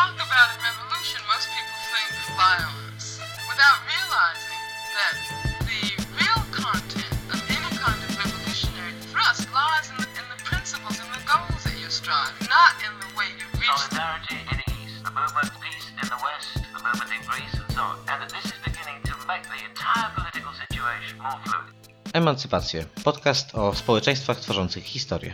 talk about a revolution, most people think violence, without realizing that the real content of any kind of revolutionary thrust lies in the principles and the goals that you strive, not in the way you reach them. Solidarity in the East, the movement of peace in the West, the movement in Greece, and so on. And that this is beginning to make the entire political situation more fluid. Emancypacje. Podcast o społeczeństwach tworzących historię.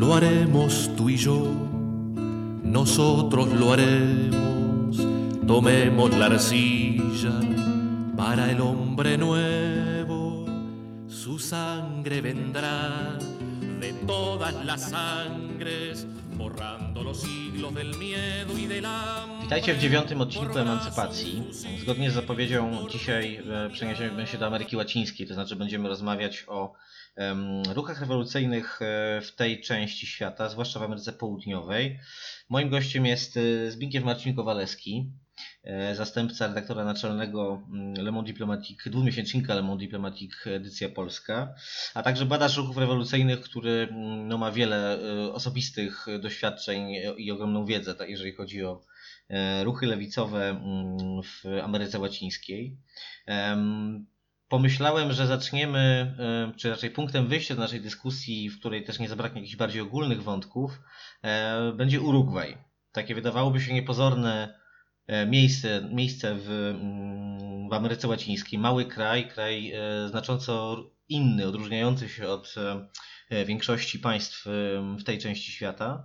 Lo haremos tú y yo, nosotros lo haremos, tomemos la arcilla para el hombre nuevo, su sangre vendrá de todas las sangres, borrando los siglos del miedo y del hambre. Witajcie w 9. odcinku Emancypacji. Zgodnie z zapowiedzią dzisiaj przeniesiemy się do Ameryki Łacińskiej, to znaczy będziemy rozmawiać o ruchach rewolucyjnych w tej części świata, zwłaszcza w Ameryce Południowej. Moim gościem jest Zbigniew Marcin Kowaleski, zastępca redaktora naczelnego Le Monde Diplomatique, dwumiesięcznika Le Monde Diplomatique edycja polska, a także badacz ruchów rewolucyjnych, który ma wiele osobistych doświadczeń i ogromną wiedzę, jeżeli chodzi o ruchy lewicowe w Ameryce Łacińskiej. Pomyślałem, że zaczniemy, czy raczej punktem wyjścia do naszej dyskusji, w której też nie zabraknie jakichś bardziej ogólnych wątków, będzie Urugwaj. Takie wydawałoby się niepozorne miejsce w Ameryce Łacińskiej. Mały kraj znacząco inny, odróżniający się od większości państw w tej części świata.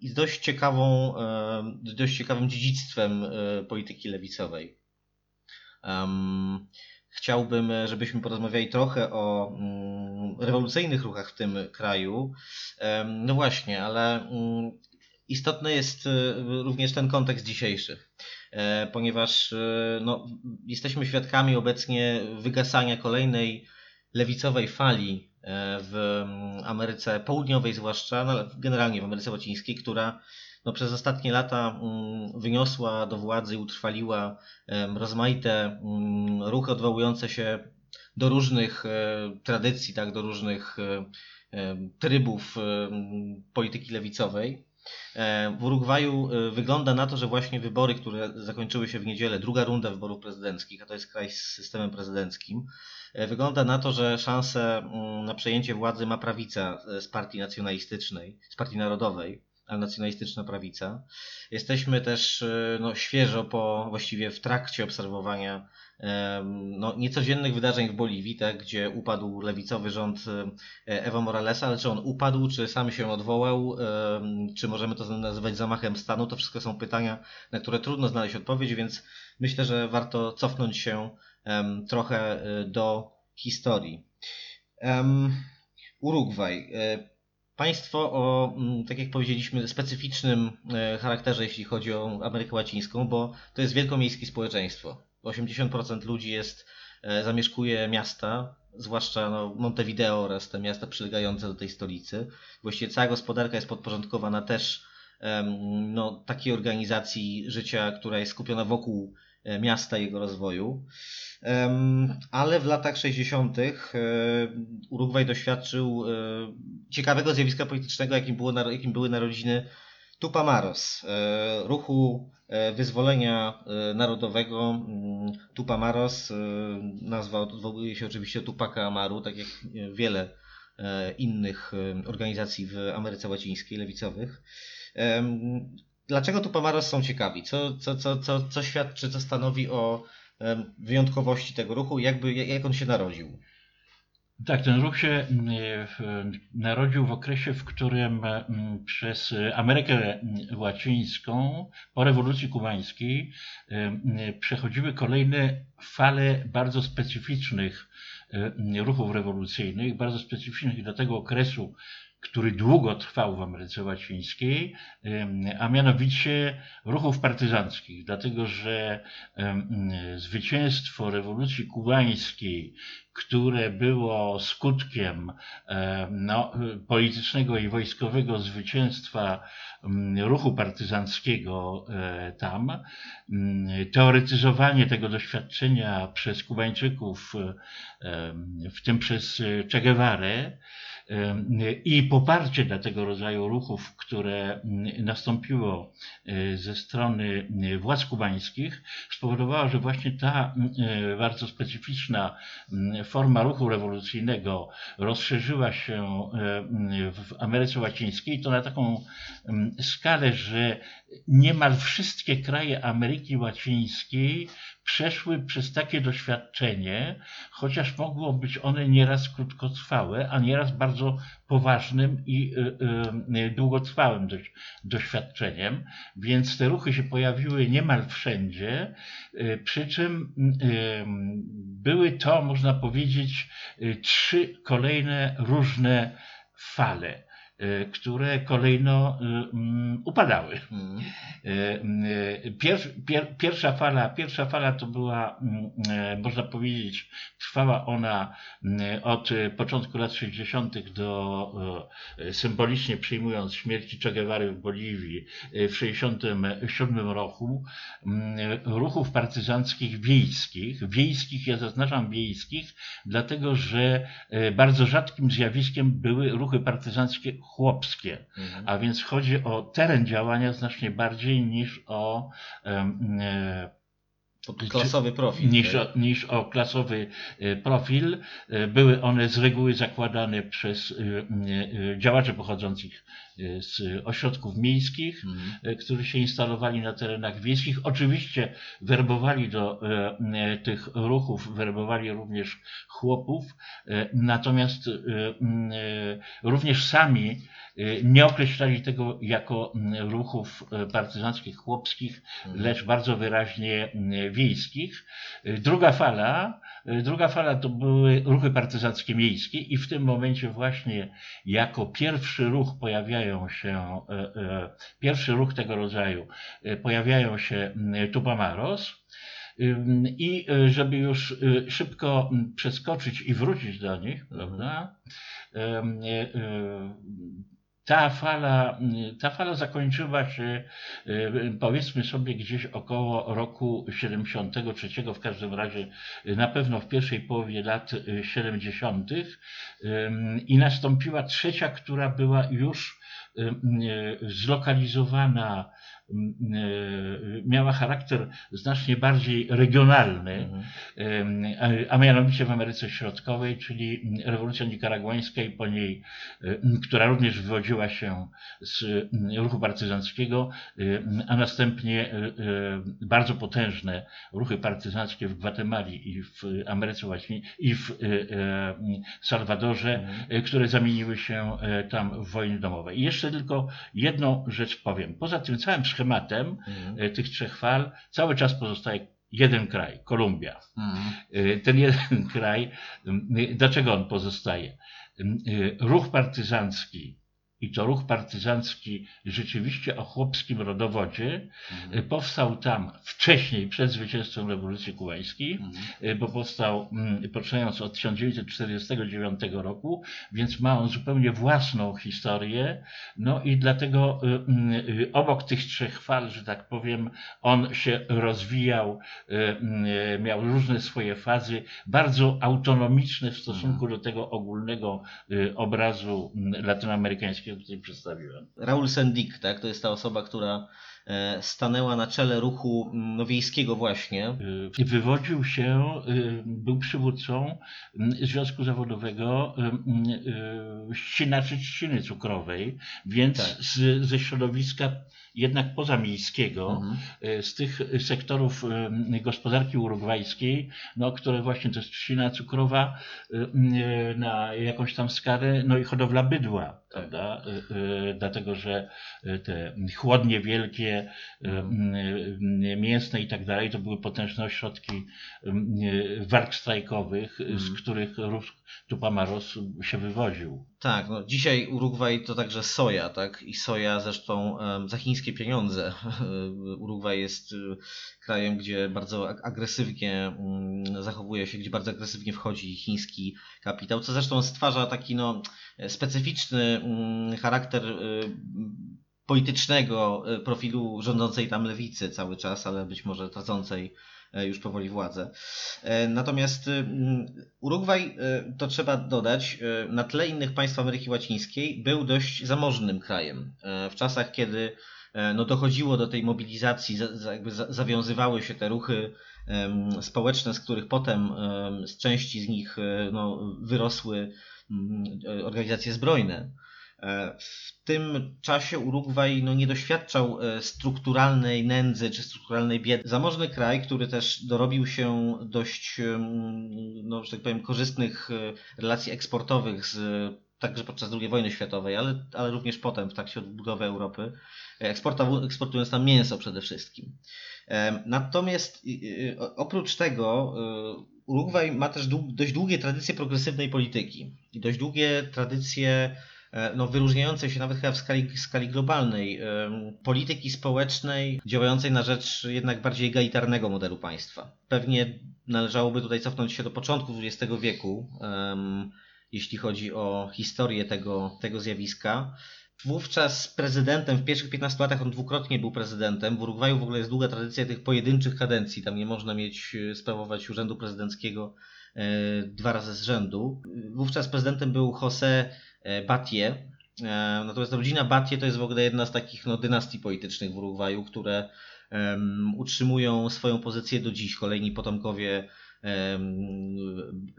I z dość ciekawym dziedzictwem polityki lewicowej. Chciałbym, żebyśmy porozmawiali trochę o rewolucyjnych ruchach w tym kraju. No właśnie, ale istotny jest również ten kontekst dzisiejszy, ponieważ jesteśmy świadkami obecnie wygasania kolejnej lewicowej fali w Ameryce Południowej zwłaszcza, ale generalnie w Ameryce Łacińskiej, która przez ostatnie lata wyniosła do władzy i utrwaliła rozmaite ruchy odwołujące się do różnych tradycji, tak, do różnych trybów polityki lewicowej. W Urugwaju wygląda na to, że właśnie wybory, które zakończyły się w niedzielę, druga runda wyborów prezydenckich, a to jest kraj z systemem prezydenckim, wygląda na to, że szansę na przejęcie władzy ma prawica z partii nacjonalistycznej, z partii narodowej, ale nacjonalistyczna prawica. Jesteśmy też świeżo właściwie w trakcie obserwowania niecodziennych wydarzeń w Boliwii, tak, gdzie upadł lewicowy rząd Evo Moralesa, ale czy on upadł, czy sam się odwołał, czy możemy to nazywać zamachem stanu, to wszystko są pytania, na które trudno znaleźć odpowiedź, więc myślę, że warto cofnąć się trochę do historii. Urugwaj. Państwo o, tak jak powiedzieliśmy, specyficznym charakterze, jeśli chodzi o Amerykę Łacińską, bo to jest wielkomiejskie społeczeństwo. 80% ludzi zamieszkuje miasta, zwłaszcza Montevideo oraz te miasta przylegające do tej stolicy. Właściwie cała gospodarka jest podporządkowana też takiej organizacji życia, która jest skupiona wokół miasta i jego rozwoju. Ale w latach 60. Urugwaj doświadczył ciekawego zjawiska politycznego, jakim były narodziny Tupamaros, ruchu wyzwolenia narodowego. Tupamaros, nazwa odwołuje się oczywiście do Tupaca Amaru, tak jak wiele innych organizacji w Ameryce Łacińskiej, lewicowych. Dlaczego Tupamaros są ciekawi? Co świadczy, co stanowi o wyjątkowości tego ruchu? Jak on się narodził? Tak, ten ruch się narodził w okresie, w którym przez Amerykę Łacińską po rewolucji kubańskiej przechodziły kolejne fale bardzo specyficznych ruchów rewolucyjnych, bardzo specyficznych do tego okresu, który długo trwał w Ameryce Łacińskiej, a mianowicie ruchów partyzanckich, dlatego że zwycięstwo rewolucji kubańskiej, które było skutkiem politycznego i wojskowego zwycięstwa ruchu partyzanckiego tam. Teoretyzowanie tego doświadczenia przez Kubańczyków, w tym przez Che Guevarę, i poparcie dla tego rodzaju ruchów, które nastąpiło ze strony władz kubańskich, spowodowało, że właśnie ta bardzo specyficzna forma ruchu rewolucyjnego rozszerzyła się w Ameryce Łacińskiej, to na taką skalę, że niemal wszystkie kraje Ameryki Łacińskiej przeszły przez takie doświadczenie, chociaż mogło być one nieraz krótkotrwałe, a nieraz bardzo poważnym i długotrwałym doświadczeniem, więc te ruchy się pojawiły niemal wszędzie, przy czym były to, można powiedzieć, trzy kolejne różne fale, które kolejno upadały. Pierwsza fala to była, można powiedzieć, trwała ona od początku lat 60. do, symbolicznie przyjmując, śmierci Che Guevary w Boliwii w 67 roku, ruchów partyzanckich wiejskich, ja zaznaczam wiejskich, dlatego że bardzo rzadkim zjawiskiem były ruchy partyzanckie chłopskie, a więc chodzi o teren działania znacznie bardziej niż o klasowy profil. Niż o klasowy profil. Były one z reguły zakładane przez działaczy pochodzących z ośrodków miejskich, którzy się instalowali na terenach wiejskich. Oczywiście werbowali do tych ruchów, werbowali również chłopów, natomiast również sami nie określali tego jako ruchów partyzanckich chłopskich, lecz bardzo wyraźnie wiejskich. Druga fala to były ruchy partyzanckie miejskie i w tym momencie właśnie jako pierwszy ruch tego rodzaju pojawiają się Tupamaros. I żeby już szybko przeskoczyć i wrócić do nich, prawda? Ta fala zakończyła się, powiedzmy sobie, gdzieś około roku 73, w każdym razie na pewno w pierwszej połowie lat 70. i nastąpiła trzecia, która była już zlokalizowana, miała charakter znacznie bardziej regionalny, a mianowicie w Ameryce Środkowej, czyli rewolucja nikaraguańska i po niej, która również wywodziła się z ruchu partyzanckiego, a następnie bardzo potężne ruchy partyzanckie w Gwatemali i w Ameryce Łacińskiej i w Salwadorze, które zamieniły się tam w wojny domowe. I jeszcze tylko jedną rzecz powiem. Poza tym całym schematem tych trzech fal cały czas pozostaje jeden kraj, Kolumbia. Ten jeden kraj, dlaczego on pozostaje? Ruch partyzancki, i to ruch partyzancki rzeczywiście o chłopskim rodowodzie, powstał tam wcześniej, przed zwycięstwem rewolucji kubańskiej, bo powstał poczynając od 1949 roku, więc ma on zupełnie własną historię, no i dlatego obok tych trzech fal, że tak powiem, on się rozwijał, miał różne swoje fazy, bardzo autonomiczne w stosunku do tego ogólnego obrazu latynoamerykańskiego, który przedstawiłem. Raúl Sendic, tak? To jest ta osoba, która stanęła na czele ruchu wiejskiego właśnie. Wywodził się, był przywódcą Związku Zawodowego ścinaczy trzciny cukrowej, więc tak. Ze środowiska jednak pozamiejskiego, z tych sektorów gospodarki urugwajskiej, no, które właśnie to jest trzcina cukrowa na jakąś tam skalę, no i hodowla bydła, prawda? Dlatego, że te chłodnie wielkie produkcje mięsne i tak dalej. To były potężne ośrodki walk strajkowych, z których Tupamaros się wywodził. Tak, no dzisiaj Urugwaj to także soja, tak? I soja zresztą za chińskie pieniądze. Urugwaj jest krajem, gdzie bardzo agresywnie zachowuje się, gdzie bardzo agresywnie wchodzi chiński kapitał, co zresztą stwarza taki no, specyficzny charakter politycznego profilu rządzącej tam lewicy cały czas, ale być może tracącej już powoli władzę. Natomiast Urugwaj, to trzeba dodać, na tle innych państw Ameryki Łacińskiej był dość zamożnym krajem. W czasach, kiedy no, dochodziło do tej mobilizacji, jakby zawiązywały się te ruchy społeczne, z których potem z części z nich no, wyrosły organizacje zbrojne. W tym czasie Urugwaj no, nie doświadczał strukturalnej nędzy czy strukturalnej biedy. Zamożny kraj, który też dorobił się dość, no, że tak powiem, korzystnych relacji eksportowych z, także podczas II wojny światowej, ale również potem w trakcie odbudowy Europy, eksportując tam mięso przede wszystkim. Natomiast oprócz tego Urugwaj ma też dość długie tradycje progresywnej polityki i dość długie tradycje no, wyróżniającej się nawet chyba w skali globalnej polityki społecznej działającej na rzecz jednak bardziej egalitarnego modelu państwa. Pewnie należałoby tutaj cofnąć się do początku XX wieku, jeśli chodzi o historię tego zjawiska. Wówczas prezydentem w pierwszych 15 latach, on dwukrotnie był prezydentem. W Urugwaju w ogóle jest długa tradycja tych pojedynczych kadencji. Tam nie można sprawować urzędu prezydenckiego dwa razy z rzędu. Wówczas prezydentem był José Batlle. Natomiast rodzina Batlle to jest w ogóle jedna z takich no, dynastii politycznych w Urugwaju, które utrzymują swoją pozycję do dziś. Kolejni potomkowie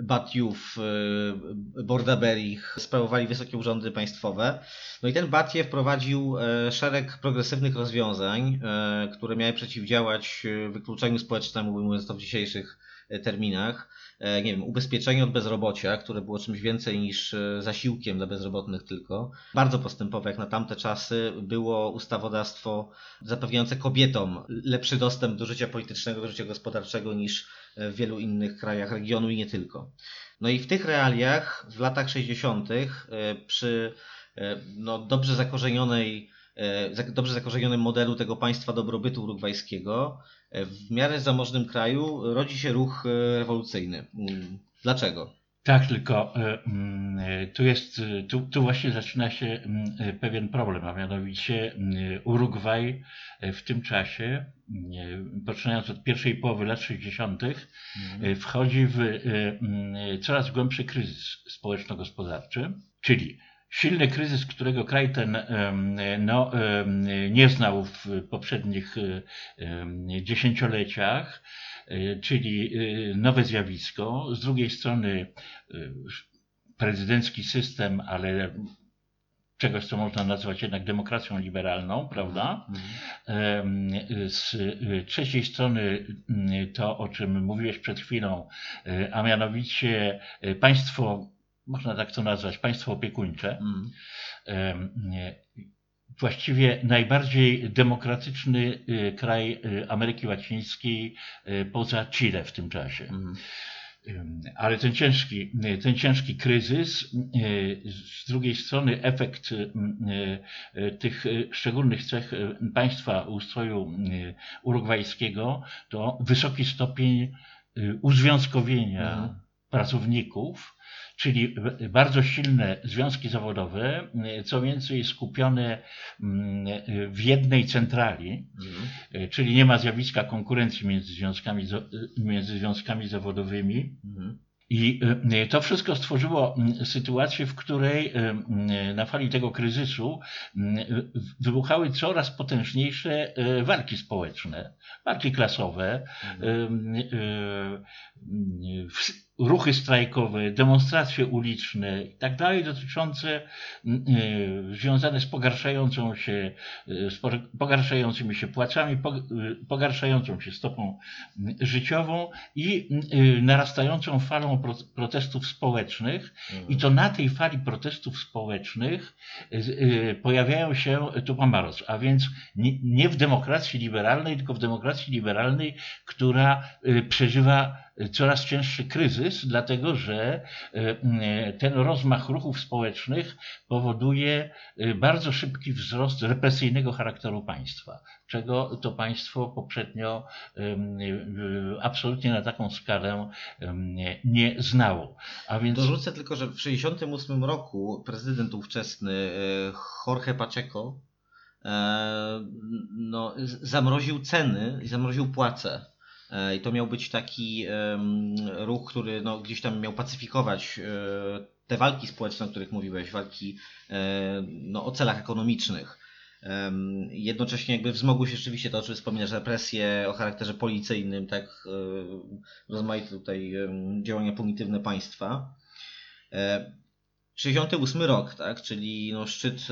Batllów, Bordaberich sprawowali wysokie urzędy państwowe. No i ten Batlle wprowadził szereg progresywnych rozwiązań, które miały przeciwdziałać wykluczeniu społecznemu, mówiąc to w dzisiejszych terminach. Nie wiem, ubezpieczenie od bezrobocia, które było czymś więcej niż zasiłkiem dla bezrobotnych tylko. Bardzo postępowe jak na tamte czasy było ustawodawstwo zapewniające kobietom lepszy dostęp do życia politycznego, do życia gospodarczego niż w wielu innych krajach regionu i nie tylko. No i w tych realiach w latach 60. przy no, dobrze zakorzenionym modelu tego państwa dobrobytu urugwajskiego w miarę zamożnym kraju rodzi się ruch rewolucyjny. Dlaczego? Tak, tylko tu właśnie zaczyna się pewien problem, a mianowicie Urugwaj w tym czasie, poczynając od pierwszej połowy lat 60., wchodzi w coraz głębszy kryzys społeczno-gospodarczy, czyli silny kryzys, którego kraj ten no, nie znał w poprzednich dziesięcioleciach, czyli nowe zjawisko. Z drugiej strony prezydencki system, ale czegoś, co można nazwać jednak demokracją liberalną, prawda? Z trzeciej strony to, o czym mówiłeś przed chwilą, a mianowicie państwo, można tak to nazwać, państwo opiekuńcze, właściwie najbardziej demokratyczny kraj Ameryki Łacińskiej poza Chile w tym czasie. Ale ten ciężki kryzys, z drugiej strony efekt tych szczególnych cech państwa ustroju urugwajskiego to wysoki stopień uzwiązkowienia pracowników, czyli bardzo silne związki zawodowe, co więcej skupione w jednej centrali, czyli nie ma zjawiska konkurencji między związkami zawodowymi. I to wszystko stworzyło sytuację, w której na fali tego kryzysu wybuchały coraz potężniejsze walki społeczne, walki klasowe, ruchy strajkowe, demonstracje uliczne i tak dalej, dotyczące związane z pogarszającymi się płacami, pogarszającą się stopą życiową i narastającą falą protestów społecznych. I to na tej fali protestów społecznych pojawiają się Tupamaros, a więc nie w demokracji liberalnej, tylko w demokracji liberalnej, która przeżywa coraz cięższy kryzys, dlatego że ten rozmach ruchów społecznych powoduje bardzo szybki wzrost represyjnego charakteru państwa, czego to państwo poprzednio absolutnie na taką skalę nie znało. A więc... Dorzucę tylko, że w 1968 roku prezydent ówczesny Jorge Pacheco zamroził ceny i zamroził płace. I to miał być taki ruch, który gdzieś tam miał pacyfikować te walki społeczne, o których mówiłeś, walki o celach ekonomicznych. Jednocześnie wzmogły się rzeczywiście to, o czym wspominasz, represje o charakterze policyjnym, tak, rozmaite tutaj działania punitywne państwa. 68 rok, tak, czyli szczyt,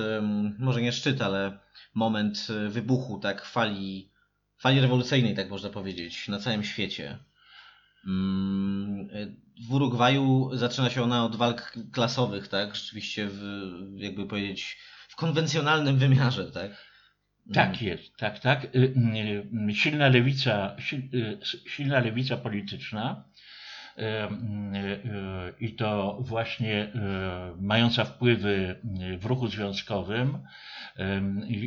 może nie szczyt, ale moment wybuchu, tak, fali rewolucyjnej, tak można powiedzieć, na całym świecie. W Urugwaju zaczyna się ona od walk klasowych, tak? Rzeczywiście w konwencjonalnym wymiarze, tak? Tak jest, tak. Silna lewica polityczna i to właśnie mająca wpływy w ruchu związkowym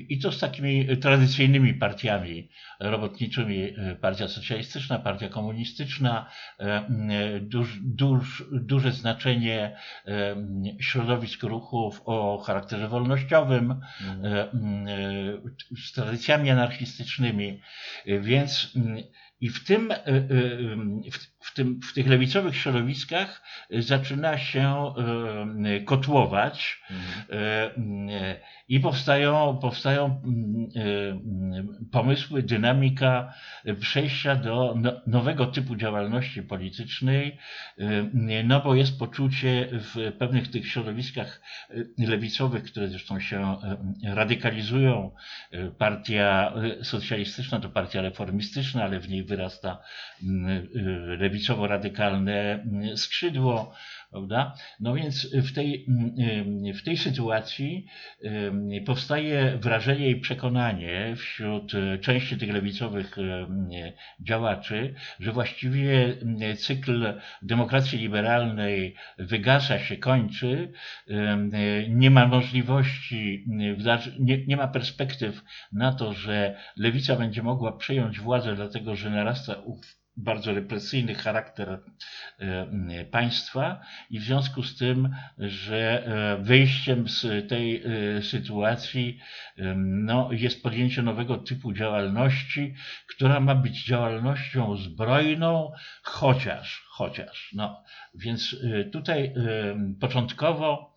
i to z takimi tradycyjnymi partiami robotniczymi, Partia Socjalistyczna, Partia Komunistyczna, duże znaczenie środowisk ruchów o charakterze wolnościowym, z tradycjami anarchistycznymi, więc i w tych lewicowych środowiskach zaczyna się kotłować i powstają pomysły, dynamika przejścia do nowego typu działalności politycznej, no bo jest poczucie w pewnych tych środowiskach lewicowych, które zresztą się radykalizują. Partia Socjalistyczna to partia reformistyczna, ale w niej wyrasta lewicowo-radykalne skrzydło, prawda? No więc w tej sytuacji powstaje wrażenie i przekonanie wśród części tych lewicowych działaczy, że właściwie cykl demokracji liberalnej wygasa, się kończy, nie ma możliwości, nie ma perspektyw na to, że lewica będzie mogła przejąć władzę, dlatego że narasta bardzo represyjny charakter państwa i w związku z tym, że wyjściem z tej sytuacji jest podjęcie nowego typu działalności, która ma być działalnością zbrojną, chociaż. Więc tutaj początkowo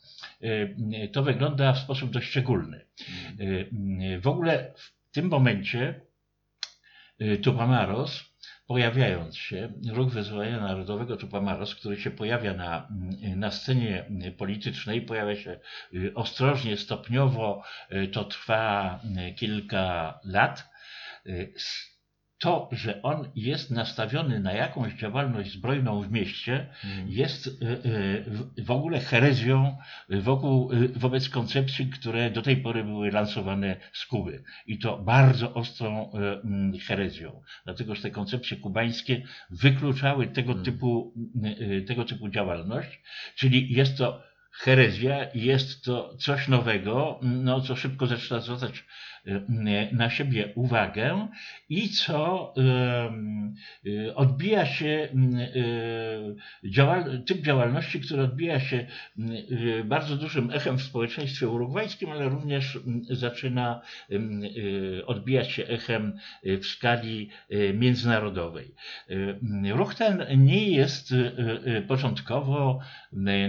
to wygląda w sposób dość szczególny. W ogóle w tym momencie Tupamaros, pojawiając się, ruch Wyzwolenia Narodowego Tupamaros, który się pojawia na scenie politycznej, pojawia się ostrożnie, stopniowo, to trwa kilka lat. To, że on jest nastawiony na jakąś działalność zbrojną w mieście, jest w ogóle herezją wobec koncepcji, które do tej pory były lansowane z Kuby. I to bardzo ostrą herezją. Dlatego, że te koncepcje kubańskie wykluczały tego typu działalność. Czyli jest to herezja, jest to coś nowego, co szybko zaczyna zwracać na siebie uwagę i co odbija się, typ działalności, który odbija się bardzo dużym echem w społeczeństwie urugwajskim, ale również zaczyna odbijać się echem w skali międzynarodowej. Ruch ten nie jest początkowo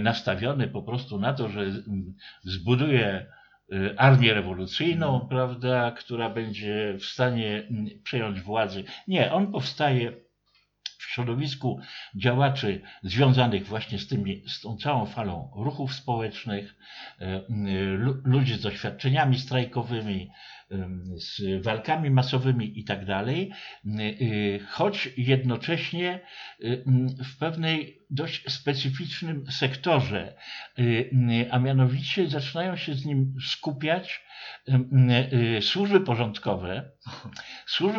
nastawiony po prostu na to, że zbuduje armię rewolucyjną, prawda, która będzie w stanie przejąć władzę. Nie, on powstaje w środowisku działaczy związanych właśnie z tą całą falą ruchów społecznych, ludzi z doświadczeniami strajkowymi, z walkami masowymi i tak dalej, choć jednocześnie w pewnej dość specyficznym sektorze, a mianowicie zaczynają się z nim skupiać służby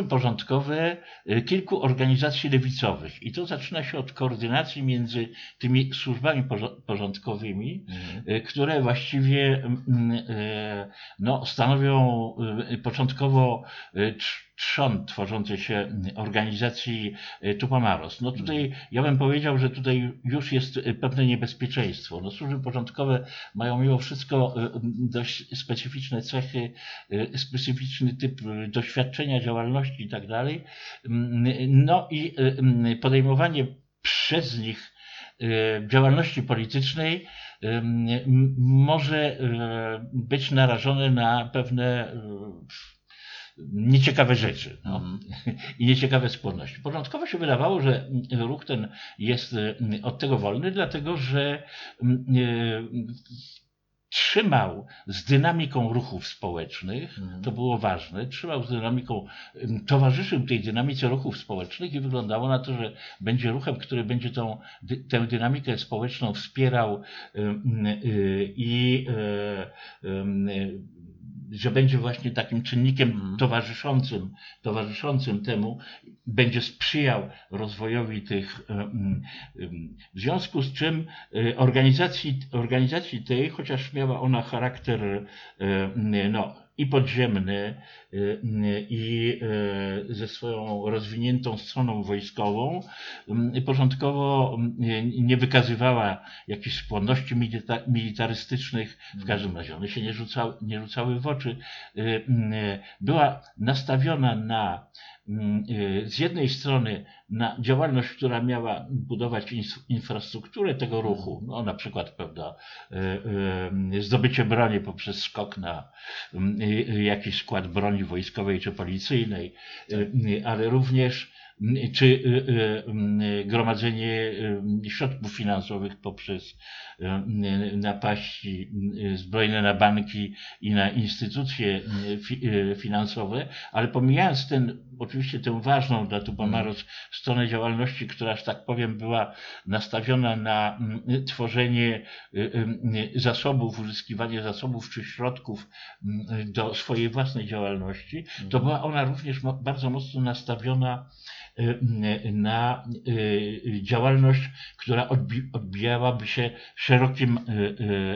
porządkowe kilku organizacji lewicowych. I to zaczyna się od koordynacji między tymi służbami porządkowymi, które właściwie stanowią początkowo trzon tworzący się organizacji Tupamaros. No tutaj ja bym powiedział, że tutaj już jest pewne niebezpieczeństwo. No służby porządkowe mają mimo wszystko dość specyficzne cechy, specyficzny typ doświadczenia, działalności i tak dalej. No i podejmowanie przez nich działalności politycznej może być narażone na pewne nieciekawe rzeczy i nieciekawe skłonności. Początkowo się wydawało, że ruch ten jest od tego wolny, dlatego że trzymał z dynamiką ruchów społecznych, to było ważne, towarzyszył tej dynamice ruchów społecznych i wyglądało na to, że będzie ruchem, który będzie tę dynamikę społeczną wspierał i że będzie właśnie takim czynnikiem towarzyszącym temu, będzie sprzyjał rozwojowi tych, w związku z czym organizacji tej, chociaż miała ona charakter i podziemny, i ze swoją rozwiniętą stroną wojskową, początkowo nie wykazywała jakichś skłonności militarystycznych, w każdym razie one się nie rzucały w oczy. Była nastawiona z jednej strony na działalność, która miała budować infrastrukturę tego ruchu, na przykład zdobycie broni poprzez skok na jakiś skład broni wojskowej czy policyjnej, ale również czy gromadzenie środków finansowych poprzez napaści zbrojne na banki i na instytucje finansowe, ale pomijając oczywiście tę ważną dla Tupamaros stronę działalności, która, że tak powiem, była nastawiona na tworzenie zasobów, uzyskiwanie zasobów czy środków do swojej własnej działalności, to była ona również bardzo mocno nastawiona na działalność, która odbijałaby się szerokim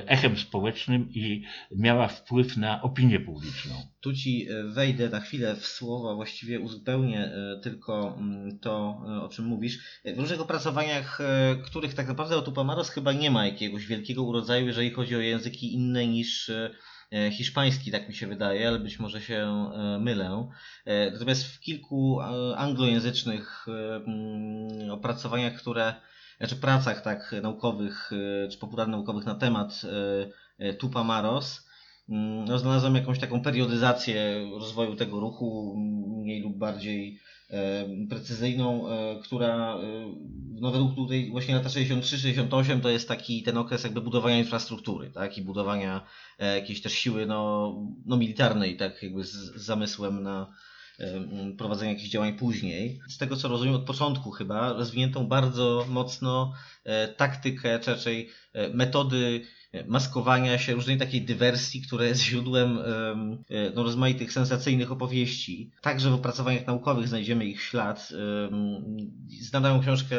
echem społecznym i miała wpływ na opinię publiczną. Tu Ci wejdę na chwilę w słowa, właściwie uzupełnię tylko to, o czym mówisz. W różnych opracowaniach, których tak naprawdę o Tupamaros chyba nie ma jakiegoś wielkiego urodzaju, jeżeli chodzi o języki inne niż hiszpański, tak mi się wydaje, ale być może się mylę. Natomiast w kilku anglojęzycznych opracowaniach, pracach tak naukowych, czy popularnaukowych na temat Tupamaros, znalazłem jakąś taką periodyzację rozwoju tego ruchu, mniej lub bardziej precyzyjną, która według tutaj właśnie lata 63-68 to jest taki ten okres jakby budowania infrastruktury, tak, i budowania jakiejś też siły militarnej, tak jakby z zamysłem na prowadzenie jakichś działań później. Z tego co rozumiem, od początku chyba rozwiniętą bardzo mocno taktykę, czy raczej metody maskowania się, różnej takiej dywersji, która jest źródłem rozmaitych sensacyjnych opowieści. Także w opracowaniach naukowych znajdziemy ich ślad. Znaną książkę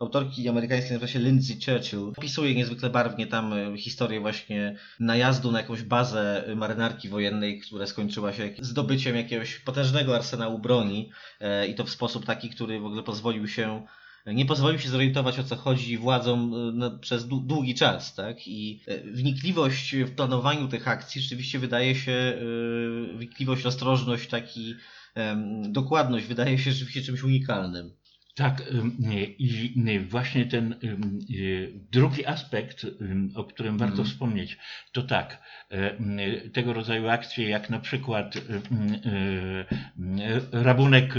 autorki amerykańskiej, nazywa się Lindsay Churchill. Opisuje niezwykle barwnie tam historię właśnie najazdu na jakąś bazę marynarki wojennej, która skończyła się zdobyciem jakiegoś potężnego arsenału broni i to w sposób taki, który w ogóle nie pozwolił się zorientować, o co chodzi władzom przez długi czas, tak? I wnikliwość w planowaniu tych akcji rzeczywiście wydaje się, wnikliwość, ostrożność, dokładność wydaje się rzeczywiście czymś unikalnym. Tak, i właśnie ten drugi aspekt, o którym warto wspomnieć, to tak, tego rodzaju akcje jak na przykład rabunek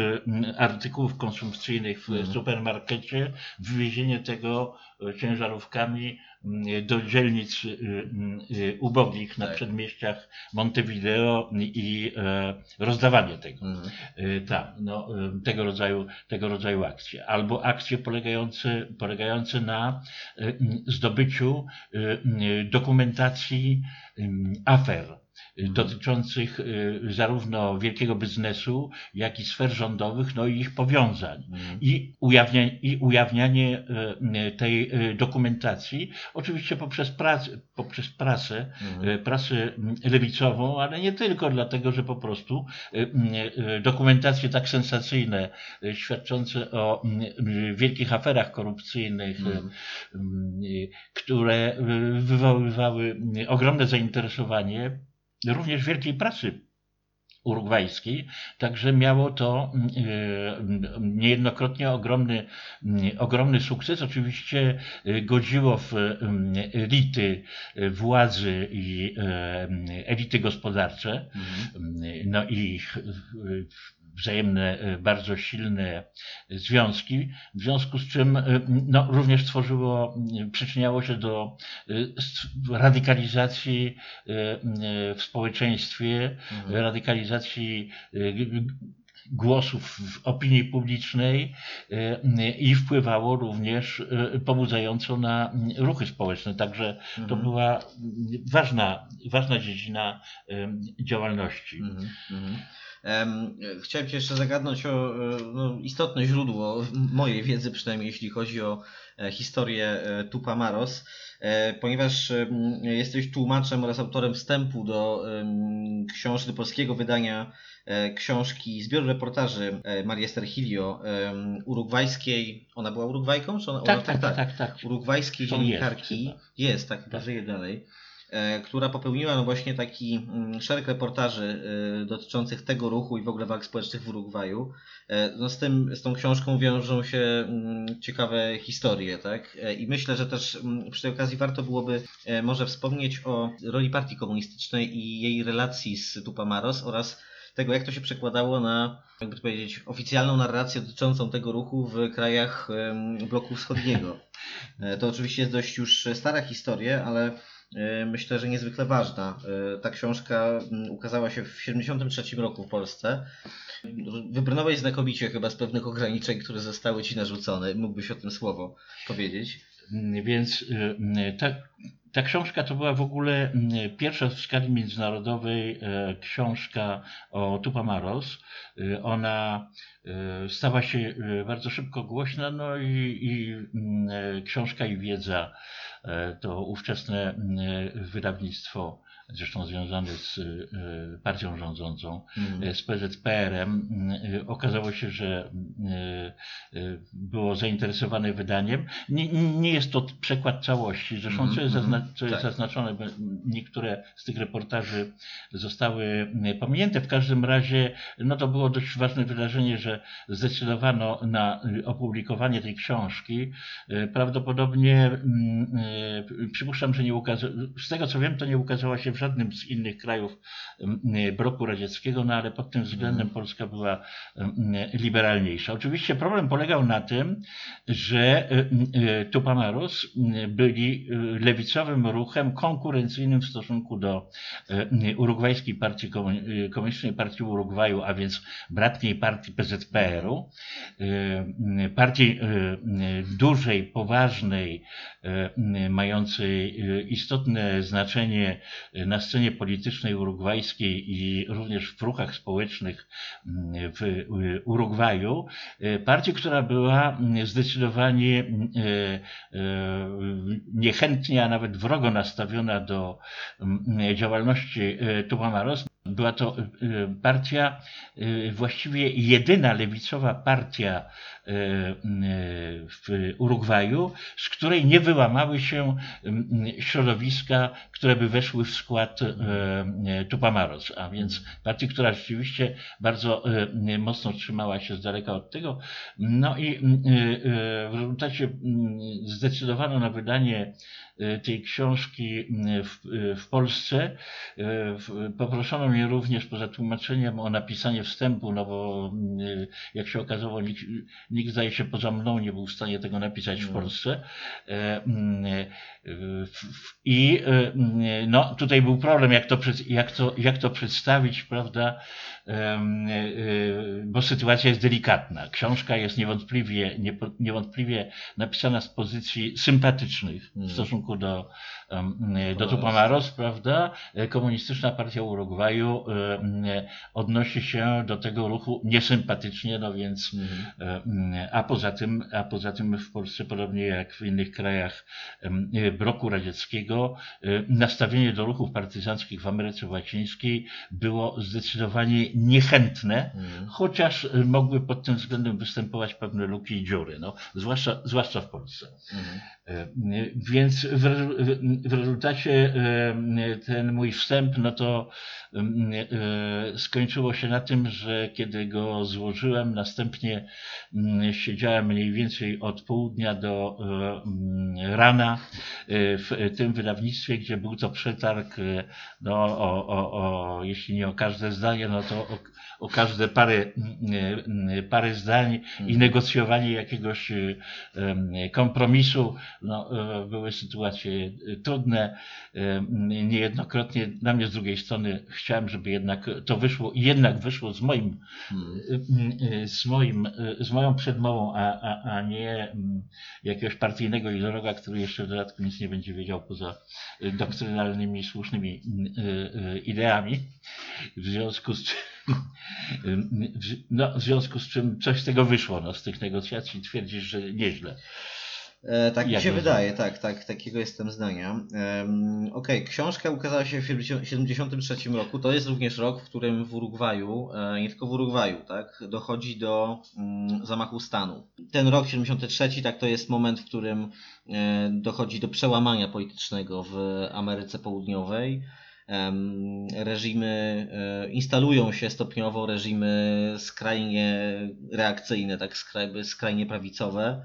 artykułów konsumpcyjnych w supermarkecie, wywiezienie tego ciężarówkami do dzielnic ubogich na przedmieściach Montevideo i rozdawanie tego, tego rodzaju akcje. Albo akcje polegające na zdobyciu dokumentacji afer dotyczących zarówno wielkiego biznesu, jak i sfer rządowych, no i ich powiązań. I ujawnianie tej dokumentacji, oczywiście poprzez prasę, prasę lewicową, ale nie tylko, dlatego że po prostu dokumentacje tak sensacyjne, świadczące o wielkich aferach korupcyjnych, które wywoływały ogromne zainteresowanie również wielkiej prasy urugwajskiej, także miało to niejednokrotnie ogromny sukces. Oczywiście godziło w elity władzy i elity gospodarcze, no i ich wzajemne, bardzo silne związki, w związku z czym no, również przyczyniało się do radykalizacji w społeczeństwie, radykalizacji głosów w opinii publicznej i wpływało również pobudzająco na ruchy społeczne. Także to była ważna dziedzina działalności. Chciałem Cię jeszcze zagadnąć o istotne źródło mojej wiedzy, przynajmniej jeśli chodzi o historię Tupamaros, ponieważ jesteś tłumaczem oraz autorem wstępu do książki, do polskiego wydania książki, zbioru reportaży Marii Estergilio, urugwajskiej, ona była Urugwajką? Czy ona, tak. Urugwajskiej dziennikarki, jest tak, chyba żyje dalej, która popełniła właśnie taki szereg reportaży dotyczących tego ruchu i w ogóle walk społecznych w Urugwaju. Z tą książką wiążą się ciekawe historie, tak? I myślę, że też przy tej okazji warto byłoby może wspomnieć o roli partii komunistycznej i jej relacji z Tupamaros oraz tego, jak to się przekładało na, jakby to powiedzieć, oficjalną narrację dotyczącą tego ruchu w krajach bloku wschodniego. To oczywiście jest dość już stara historia, ale myślę, że niezwykle ważna. Ta książka ukazała się w 1973 roku w Polsce. Wybrnąłeś znakomicie chyba z pewnych ograniczeń, które zostały Ci narzucone. Mógłbyś o tym słowo powiedzieć. Więc ta książka to była w ogóle pierwsza w skali międzynarodowej książka o Tupamaros. Ona stała się bardzo szybko głośna, no i książka i wiedza to ówczesne wydawnictwo, zresztą związane z partią rządzącą, z PZPR-em, okazało się, że było zainteresowane wydaniem. Nie jest to przekład całości, zresztą co jest zaznaczone, bo niektóre z tych reportaży zostały pominięte. W każdym razie no to było dość ważne wydarzenie, że zdecydowano na opublikowanie tej książki. Prawdopodobnie przypuszczam, że z tego co wiem, to nie ukazała się w żadnym z innych krajów bloku radzieckiego, no ale pod tym względem Polska była liberalniejsza. Oczywiście problem polegał na tym, że Tupamaros byli lewicowym ruchem konkurencyjnym w stosunku do urugwajskiej partii komunistycznej partii Urugwaju, a więc bratniej partii PZPR-u, partii dużej, poważnej, mającej istotne znaczenie na scenie politycznej urugwajskiej i również w ruchach społecznych w Urugwaju, partii, która była zdecydowanie niechętnie, a nawet wrogo nastawiona do działalności Tupamaros. Była to partia, właściwie jedyna lewicowa partia w Urugwaju, z której nie wyłamały się środowiska, które by weszły w skład Tupamaros, a więc partii, która rzeczywiście bardzo mocno trzymała się z daleka od tego. No i w rezultacie zdecydowano na wydanie tej książki w Polsce. Poproszono mnie również poza tłumaczeniem o napisanie wstępu, no bo jak się okazało nikt zdaje się poza mną nie był w stanie tego napisać w Polsce. I no, tutaj był problem, jak to przedstawić, prawda, bo sytuacja jest delikatna. Książka jest niewątpliwie napisana z pozycji sympatycznych w stosunku do Tupamaros, prawda? Komunistyczna Partia Urugwaju odnosi się do tego ruchu niesympatycznie, no więc a poza tym w Polsce, podobnie jak w innych krajach bloku radzieckiego, nastawienie do ruchów partyzanckich w Ameryce Łacińskiej było zdecydowanie niechętne, chociaż mogły pod tym względem występować pewne luki i dziury, no, zwłaszcza w Polsce. Więc w rezultacie ten mój wstęp, no to skończyło się na tym, że kiedy go złożyłem, następnie siedziałem mniej więcej od południa do rana w tym wydawnictwie, gdzie był to przetarg, no, jeśli nie o każde zdanie, no to o każde parę zdań i negocjowanie jakiegoś kompromisu. No, były sytuacje trudne. Niejednokrotnie na mnie z drugiej strony chciałem, żeby jednak to wyszło i jednak wyszło z moją przedmową, a nie jakiegoś partyjnego ideologa, który jeszcze w dodatku nic nie będzie wiedział poza doktrynalnymi, słusznymi ideami. W związku z czym coś z tego wyszło, no, z tych negocjacji. Twierdzisz, że nieźle. Tak mi się wydaje, tak, takiego jestem zdania. Okej, książka ukazała się w 1973 roku, to jest również rok, w którym w Urugwaju, nie tylko w Urugwaju, tak, dochodzi do zamachu stanu. Ten rok 1973, tak, to jest moment, w którym dochodzi do przełamania politycznego w Ameryce Południowej. Instalują się stopniowo reżimy skrajnie reakcyjne, tak, skrajnie prawicowe,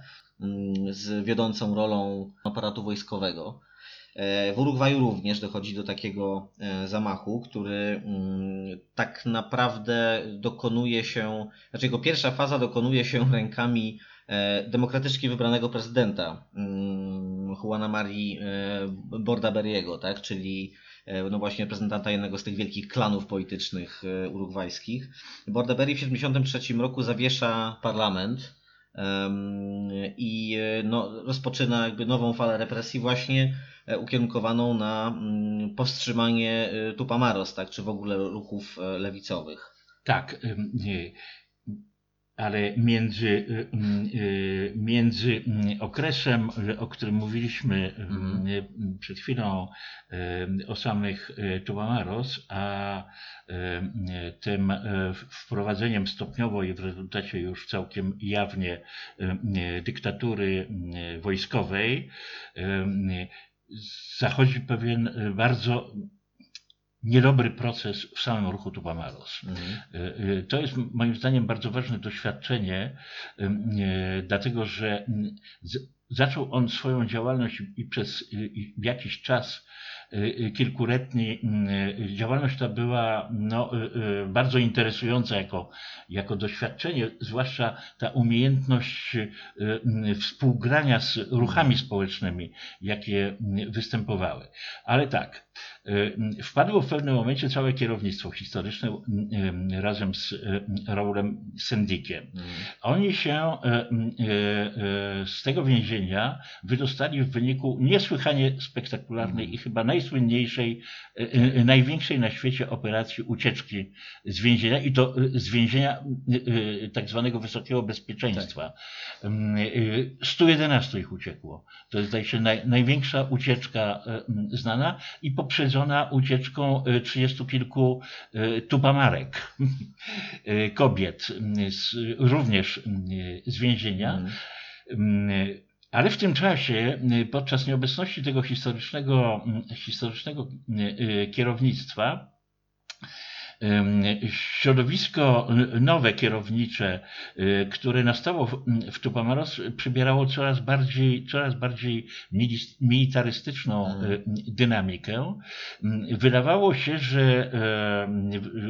z wiodącą rolą aparatu wojskowego. W Urugwaju również dochodzi do takiego zamachu, który tak naprawdę dokonuje się, znaczy jego pierwsza faza dokonuje się rękami demokratycznie wybranego prezydenta Juana Marii Bordaberry'ego, tak? Czyli no właśnie reprezentanta jednego z tych wielkich klanów politycznych urugwajskich. Bordaberry w 1973 roku zawiesza parlament i no, rozpoczyna jakby nową falę represji właśnie ukierunkowaną na powstrzymanie Tupamaros, tak, czy w ogóle ruchów lewicowych. Tak, ale między okresem, o którym mówiliśmy przed chwilą, o samych Tupamaros, a tym wprowadzeniem stopniowo i w rezultacie już całkiem jawnie dyktatury wojskowej, zachodzi pewien bardzo niedobry proces w samym ruchu Tupamaros. To jest moim zdaniem bardzo ważne doświadczenie, dlatego że zaczął on swoją działalność i przez jakiś czas kilkuletni działalność ta była, no, bardzo interesująca jako doświadczenie, zwłaszcza ta umiejętność współgrania z ruchami społecznymi, jakie występowały. Ale tak, wpadło w pewnym momencie całe kierownictwo historyczne razem z Raulem Sendikiem. Oni się z tego więzienia wydostali w wyniku niesłychanie spektakularnej i chyba najsłynniejszej, największej na świecie operacji ucieczki z więzienia i to z więzienia tak zwanego wysokiego bezpieczeństwa. Tak. 111 ich uciekło. To jest zdaje się największa ucieczka znana i poprzedzona ucieczką 30 kilku tupamarek kobiet również z więzienia. Ale w tym czasie, podczas nieobecności tego historycznego kierownictwa, środowisko nowe kierownicze, które nastało w Tupamaros, przybierało coraz bardziej militarystyczną dynamikę. Wydawało się, że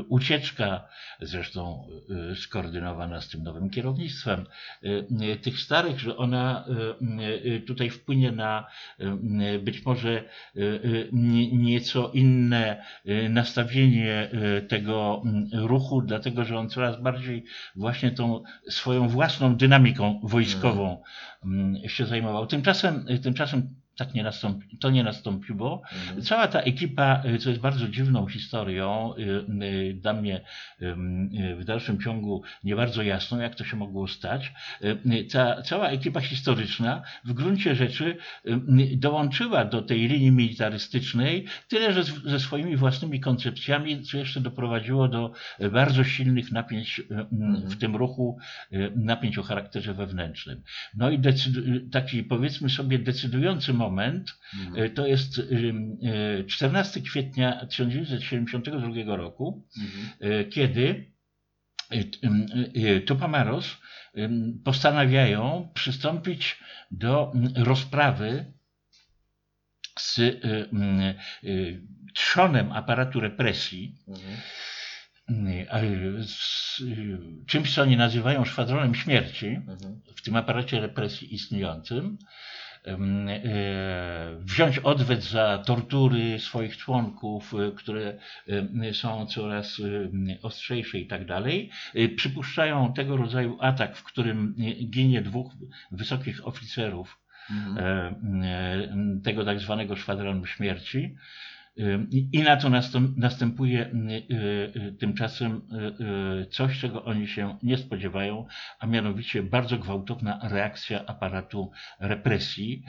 ucieczka, zresztą skoordynowana z tym nowym kierownictwem tych starych, że ona tutaj wpłynie na być może nieco inne nastawienie tego ruchu, dlatego że on coraz bardziej właśnie tą swoją własną dynamiką wojskową się zajmował. Tymczasem tak nie nastąpiło. Cała ta ekipa, co jest bardzo dziwną historią, dla mnie w dalszym ciągu nie bardzo jasną, jak to się mogło stać. Ta cała ekipa historyczna w gruncie rzeczy dołączyła do tej linii militarystycznej, tyle że ze swoimi własnymi koncepcjami, co jeszcze doprowadziło do bardzo silnych napięć w tym ruchu, napięć o charakterze wewnętrznym. No i taki, powiedzmy sobie, decydujący moment, to jest 14 kwietnia 1972 roku, kiedy Tupamaros postanawiają przystąpić do rozprawy z trzonem aparatu represji, z czymś, co oni nazywają szwadronem śmierci, w tym aparacie represji istniejącym, wziąć odwet za tortury swoich członków, które są coraz ostrzejsze i tak dalej. Przypuszczają tego rodzaju atak, w którym ginie 2 wysokich oficerów tego tak zwanego szwadronu śmierci. I na to następuje tymczasem coś, czego oni się nie spodziewają, a mianowicie bardzo gwałtowna reakcja aparatu represji,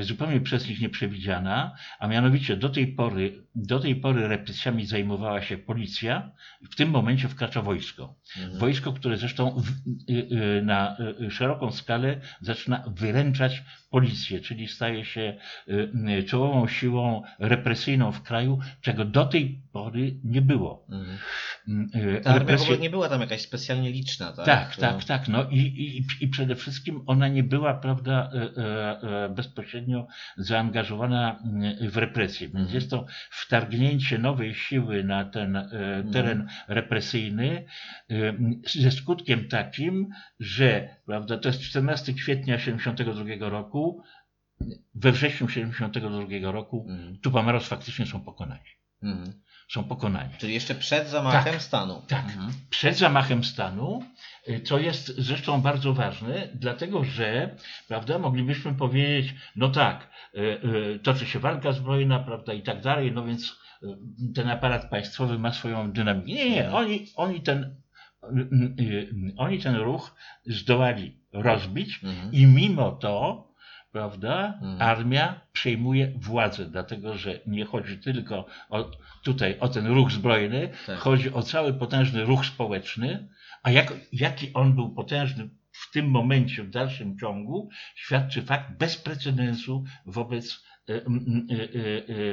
zupełnie przez nich nieprzewidziana, a mianowicie do tej pory represjami zajmowała się policja, w tym momencie wkracza wojsko. Wojsko, które zresztą na szeroką skalę zaczyna wyręczać policję, czyli staje się czołową siłą represyjną w kraju, czego do tej pory nie było. Ta represja nie była tam jakaś specjalnie liczna. Tak. No i przede wszystkim ona nie była, prawda, bezpośrednio zaangażowana w represję. Więc jest to wtargnięcie nowej siły na ten teren represyjny ze skutkiem takim, że, prawda, to jest 14 kwietnia 1972 roku, we wrześniu 1972 roku Tupamaros faktycznie są pokonani. Czyli jeszcze przed zamachem stanu. Tak, przed zamachem stanu, co jest zresztą bardzo ważne, dlatego że, prawda, moglibyśmy powiedzieć, no tak, toczy się walka zbrojna, prawda, i tak dalej, no więc ten aparat państwowy ma swoją dynamikę. Nie, oni ten ruch zdołali rozbić i mimo to, prawda, armia przejmuje władzę, dlatego że nie chodzi tylko o ten ruch zbrojny, chodzi o cały potężny ruch społeczny, a jaki on był potężny w tym momencie w dalszym ciągu, świadczy fakt bez precedensu wobec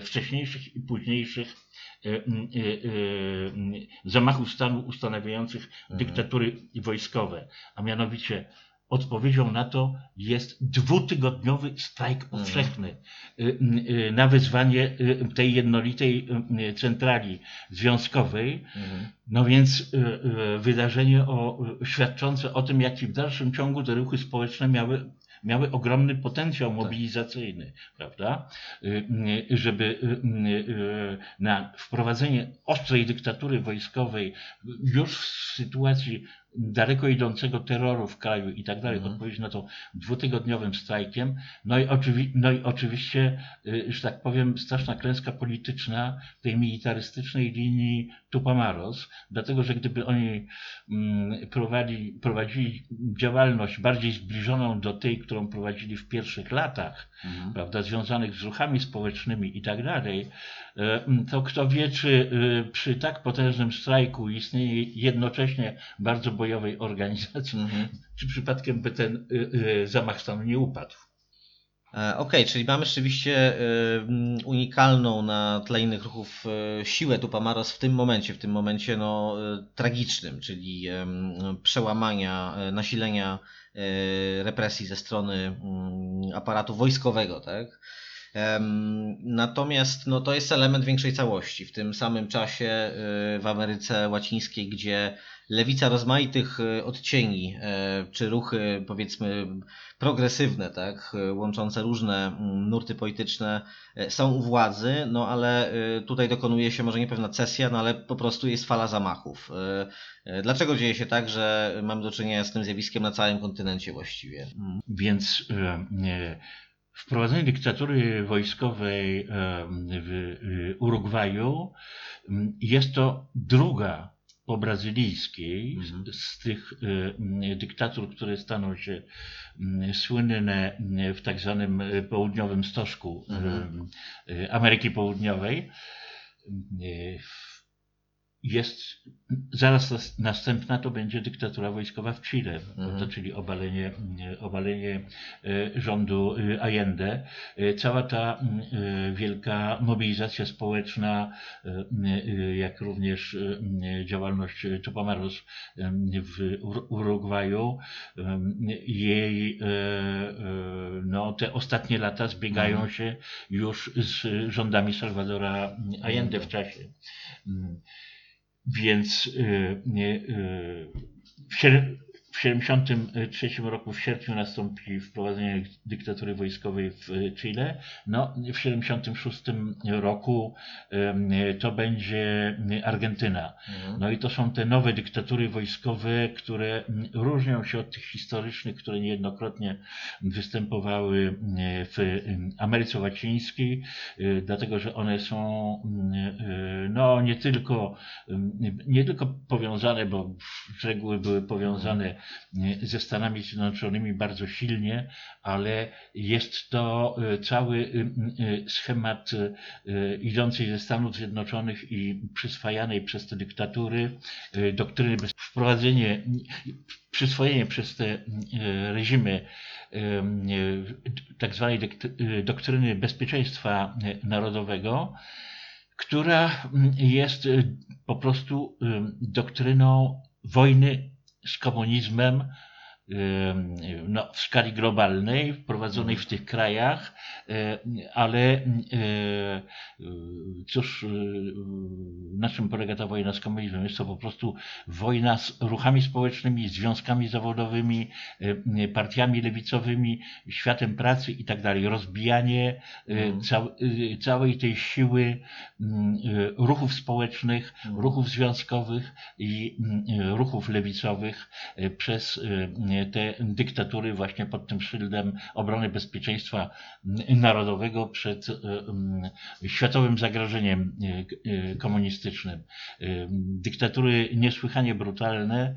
wcześniejszych i późniejszych zamachów stanu ustanawiających dyktatury wojskowe, a mianowicie odpowiedzią na to jest 2-tygodniowy strajk powszechny na wezwanie tej jednolitej centrali związkowej. No więc wydarzenie świadczące o tym, jaki w dalszym ciągu te ruchy społeczne miały ogromny potencjał mobilizacyjny, prawda? Żeby na wprowadzenie ostrej dyktatury wojskowej już w sytuacji daleko idącego terroru w kraju i tak dalej, odpowiedź na to dwutygodniowym strajkiem, no i oczywiście, że tak powiem, straszna klęska polityczna tej militarystycznej linii Tupamaros, dlatego, że gdyby oni prowadzili działalność bardziej zbliżoną do tej, którą prowadzili w pierwszych latach, prawda, związanych z ruchami społecznymi i tak dalej, to kto wie, czy przy tak potężnym strajku istnieje jednocześnie bardzo bojowej organizacji, czy przypadkiem by ten zamach stanu nie upadł. Okej, czyli mamy rzeczywiście unikalną na tle innych ruchów siłę Tupamaros w tym momencie no, tragicznym, czyli przełamania, nasilenia represji ze strony aparatu wojskowego, tak? Natomiast no, to jest element większej całości. W tym samym czasie w Ameryce Łacińskiej, gdzie lewica rozmaitych odcieni, czy ruchy powiedzmy progresywne, tak, łączące różne nurty polityczne są u władzy, no ale tutaj dokonuje się może nie pewna cesja, no ale po prostu jest fala zamachów. Dlaczego dzieje się tak, że mamy do czynienia z tym zjawiskiem na całym kontynencie właściwie? Więc wprowadzenie dyktatury wojskowej w Urugwaju jest to druga po brazylijskiej z tych dyktatur, które staną się słynne w tak zwanym południowym stożku Ameryki Południowej. Jest zaraz następna, to będzie dyktatura wojskowa w Chile, czyli obalenie rządu Allende. Cała ta wielka mobilizacja społeczna, jak również działalność Tupamaros w Urugwaju, jej no, te ostatnie lata zbiegają się już z rządami Salvadora Allende w czasie. Więc w 1973 roku w sierpniu nastąpi wprowadzenie dyktatury wojskowej w Chile. No, w 1976 roku to będzie Argentyna. No i to są te nowe dyktatury wojskowe, które różnią się od tych historycznych, które niejednokrotnie występowały w Ameryce Łacińskiej, dlatego że one są no, nie tylko powiązane, bo z reguły były powiązane ze Stanami Zjednoczonymi bardzo silnie, ale jest to cały schemat idącej ze Stanów Zjednoczonych i przyswajanej przez te dyktatury doktryny, przyswojenie przez te reżimy tak zwanej doktryny bezpieczeństwa narodowego, która jest po prostu doktryną wojny z komunizmem, no, w skali globalnej, prowadzonej w tych krajach, ale cóż, na czym polega ta wojna z komunizmem? Jest to po prostu wojna z ruchami społecznymi, związkami zawodowymi, partiami lewicowymi, światem pracy i tak dalej. Rozbijanie całej tej siły ruchów społecznych, ruchów związkowych i ruchów lewicowych przez te dyktatury właśnie pod tym szyldem obrony bezpieczeństwa narodowego przed światowym zagrożeniem komunistycznym. Dyktatury niesłychanie brutalne,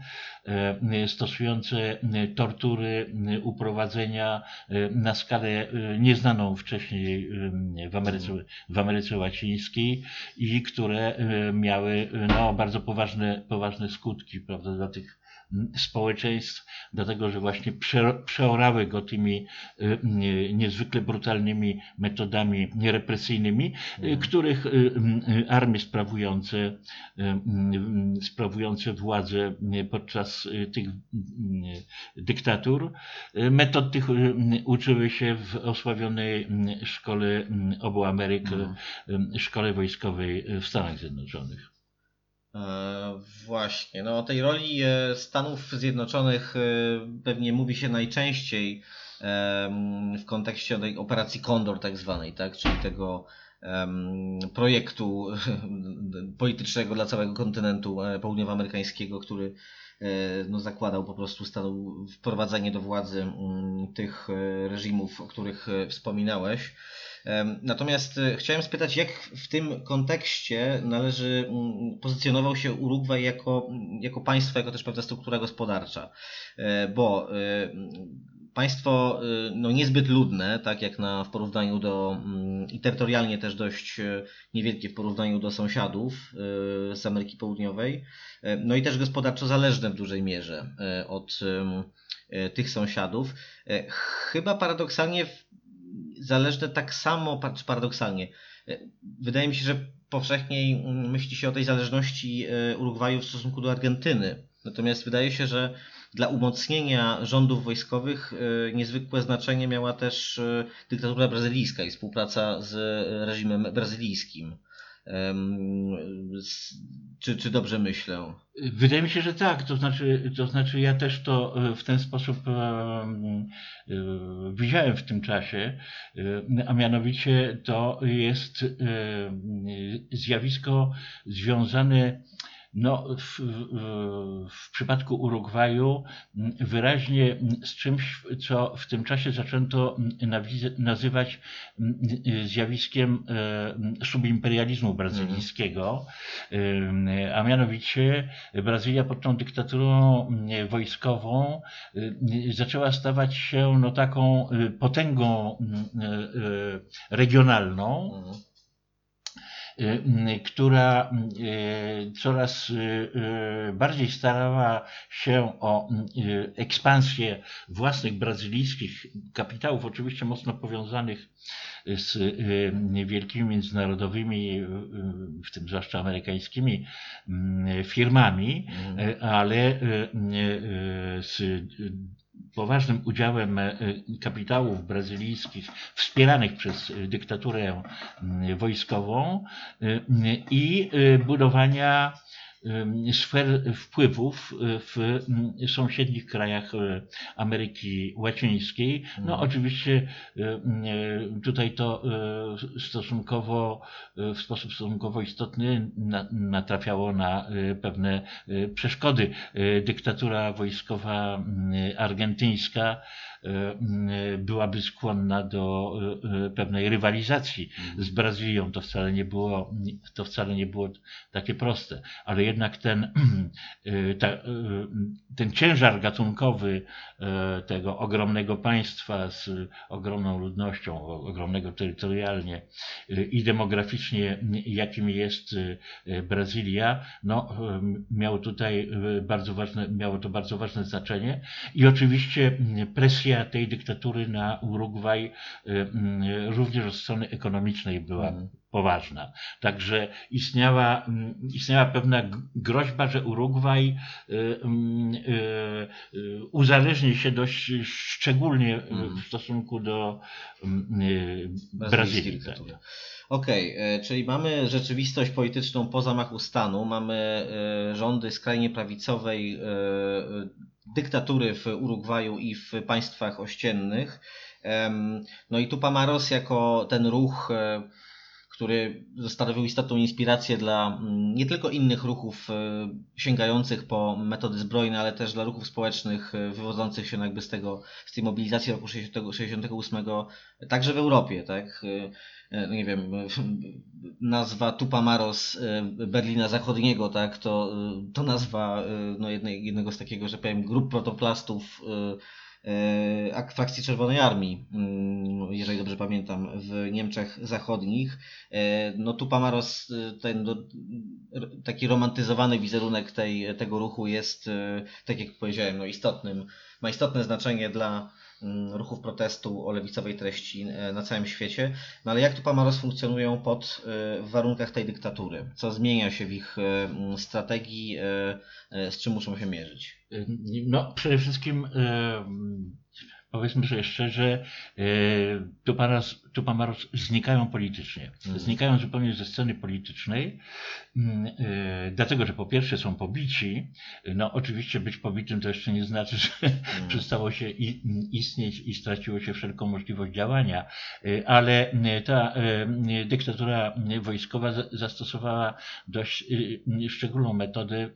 stosujące tortury, uprowadzenia na skalę nieznaną wcześniej w Ameryce Łacińskiej i które miały no, bardzo poważne skutki, prawda, dla tych społeczeństw, dlatego że właśnie przeorały go tymi niezwykle brutalnymi metodami represyjnymi, których armie sprawujące władzę podczas tych dyktatur, metod tych uczyły się w osławionej szkole obu Ameryk, szkole wojskowej w Stanach Zjednoczonych. Właśnie, no o tej roli Stanów Zjednoczonych pewnie mówi się najczęściej w kontekście tej operacji Kondor tak zwanej, tak? Czyli tego projektu politycznego dla całego kontynentu południowoamerykańskiego, który no, zakładał po prostu wprowadzenie do władzy tych reżimów, o których wspominałeś. Natomiast chciałem spytać, jak w tym kontekście pozycjonował się Urugwaj jako państwo, jako też pewna struktura gospodarcza, bo państwo no, niezbyt ludne, tak jak w porównaniu i terytorialnie też dość niewielkie w porównaniu do sąsiadów z Ameryki Południowej, no i też gospodarczo zależne w dużej mierze od tych sąsiadów. Chyba paradoksalnie zależne tak samo, czy paradoksalnie, wydaje mi się, że powszechniej myśli się o tej zależności Urugwaju w stosunku do Argentyny. Natomiast wydaje się, że dla umocnienia rządów wojskowych niezwykłe znaczenie miała też dyktatura brazylijska i współpraca z reżimem brazylijskim. Czy dobrze myślę? Wydaje mi się, że tak. To znaczy ja też to w ten sposób widziałem w tym czasie, a mianowicie to jest zjawisko związane w przypadku Urugwaju wyraźnie z czymś, co w tym czasie zaczęto nazywać zjawiskiem subimperializmu brazylijskiego, a mianowicie Brazylia pod tą dyktaturą wojskową zaczęła stawać się taką potęgą regionalną, która coraz bardziej starała się o ekspansję własnych brazylijskich kapitałów, oczywiście mocno powiązanych z wielkimi międzynarodowymi, w tym zwłaszcza amerykańskimi firmami, ale z poważnym udziałem kapitałów brazylijskich wspieranych przez dyktaturę wojskową i budowania sfer wpływów w sąsiednich krajach Ameryki Łacińskiej. Oczywiście tutaj to w sposób stosunkowo istotny natrafiało na pewne przeszkody. Dyktatura wojskowa argentyńska byłaby skłonna do pewnej rywalizacji z Brazylią. To wcale nie było takie proste, ale jednak ten ciężar gatunkowy tego ogromnego państwa z ogromną ludnością, ogromnego terytorialnie i demograficznie, jakim jest Brazylia, miało to bardzo ważne znaczenie i oczywiście presja tej dyktatury na Urugwaj również od strony ekonomicznej była poważna. Także istniała pewna groźba, że Urugwaj uzależni się dość szczególnie w stosunku do Brazylii. Tak. Okej, czyli mamy rzeczywistość polityczną po zamachu stanu, mamy rządy skrajnie prawicowej dyktatury w Urugwaju i w państwach ościennych. No i tu Pamaros jako ten ruch, który stanowił istotną inspirację dla nie tylko innych ruchów sięgających po metody zbrojne, ale też dla ruchów społecznych wywodzących się jakby z tej mobilizacji roku 68, także w Europie, tak? Nie wiem, nazwa Tupamaros Berlina Zachodniego, tak? To nazwa jednego z takiego, że powiem, grup protoplastów frakcji Czerwonej Armii, jeżeli dobrze pamiętam, w Niemczech Zachodnich. Tupamaros, taki romantyzowany wizerunek tego ruchu jest, tak jak powiedziałem, ma istotne znaczenie dla ruchów protestu o lewicowej treści na całym świecie. Ale jak Tupamaros funkcjonują w warunkach tej dyktatury? Co zmienia się w ich strategii? Z czym muszą się mierzyć? Przede wszystkim Powiedzmy sobie szczerze, Tupamaros znikają politycznie. Znikają zupełnie ze sceny politycznej, dlatego że po pierwsze są pobici. No oczywiście być pobitym to jeszcze nie znaczy, że przestało się istnieć i straciło się wszelką możliwość działania, ale ta dyktatura wojskowa zastosowała dość szczególną metodę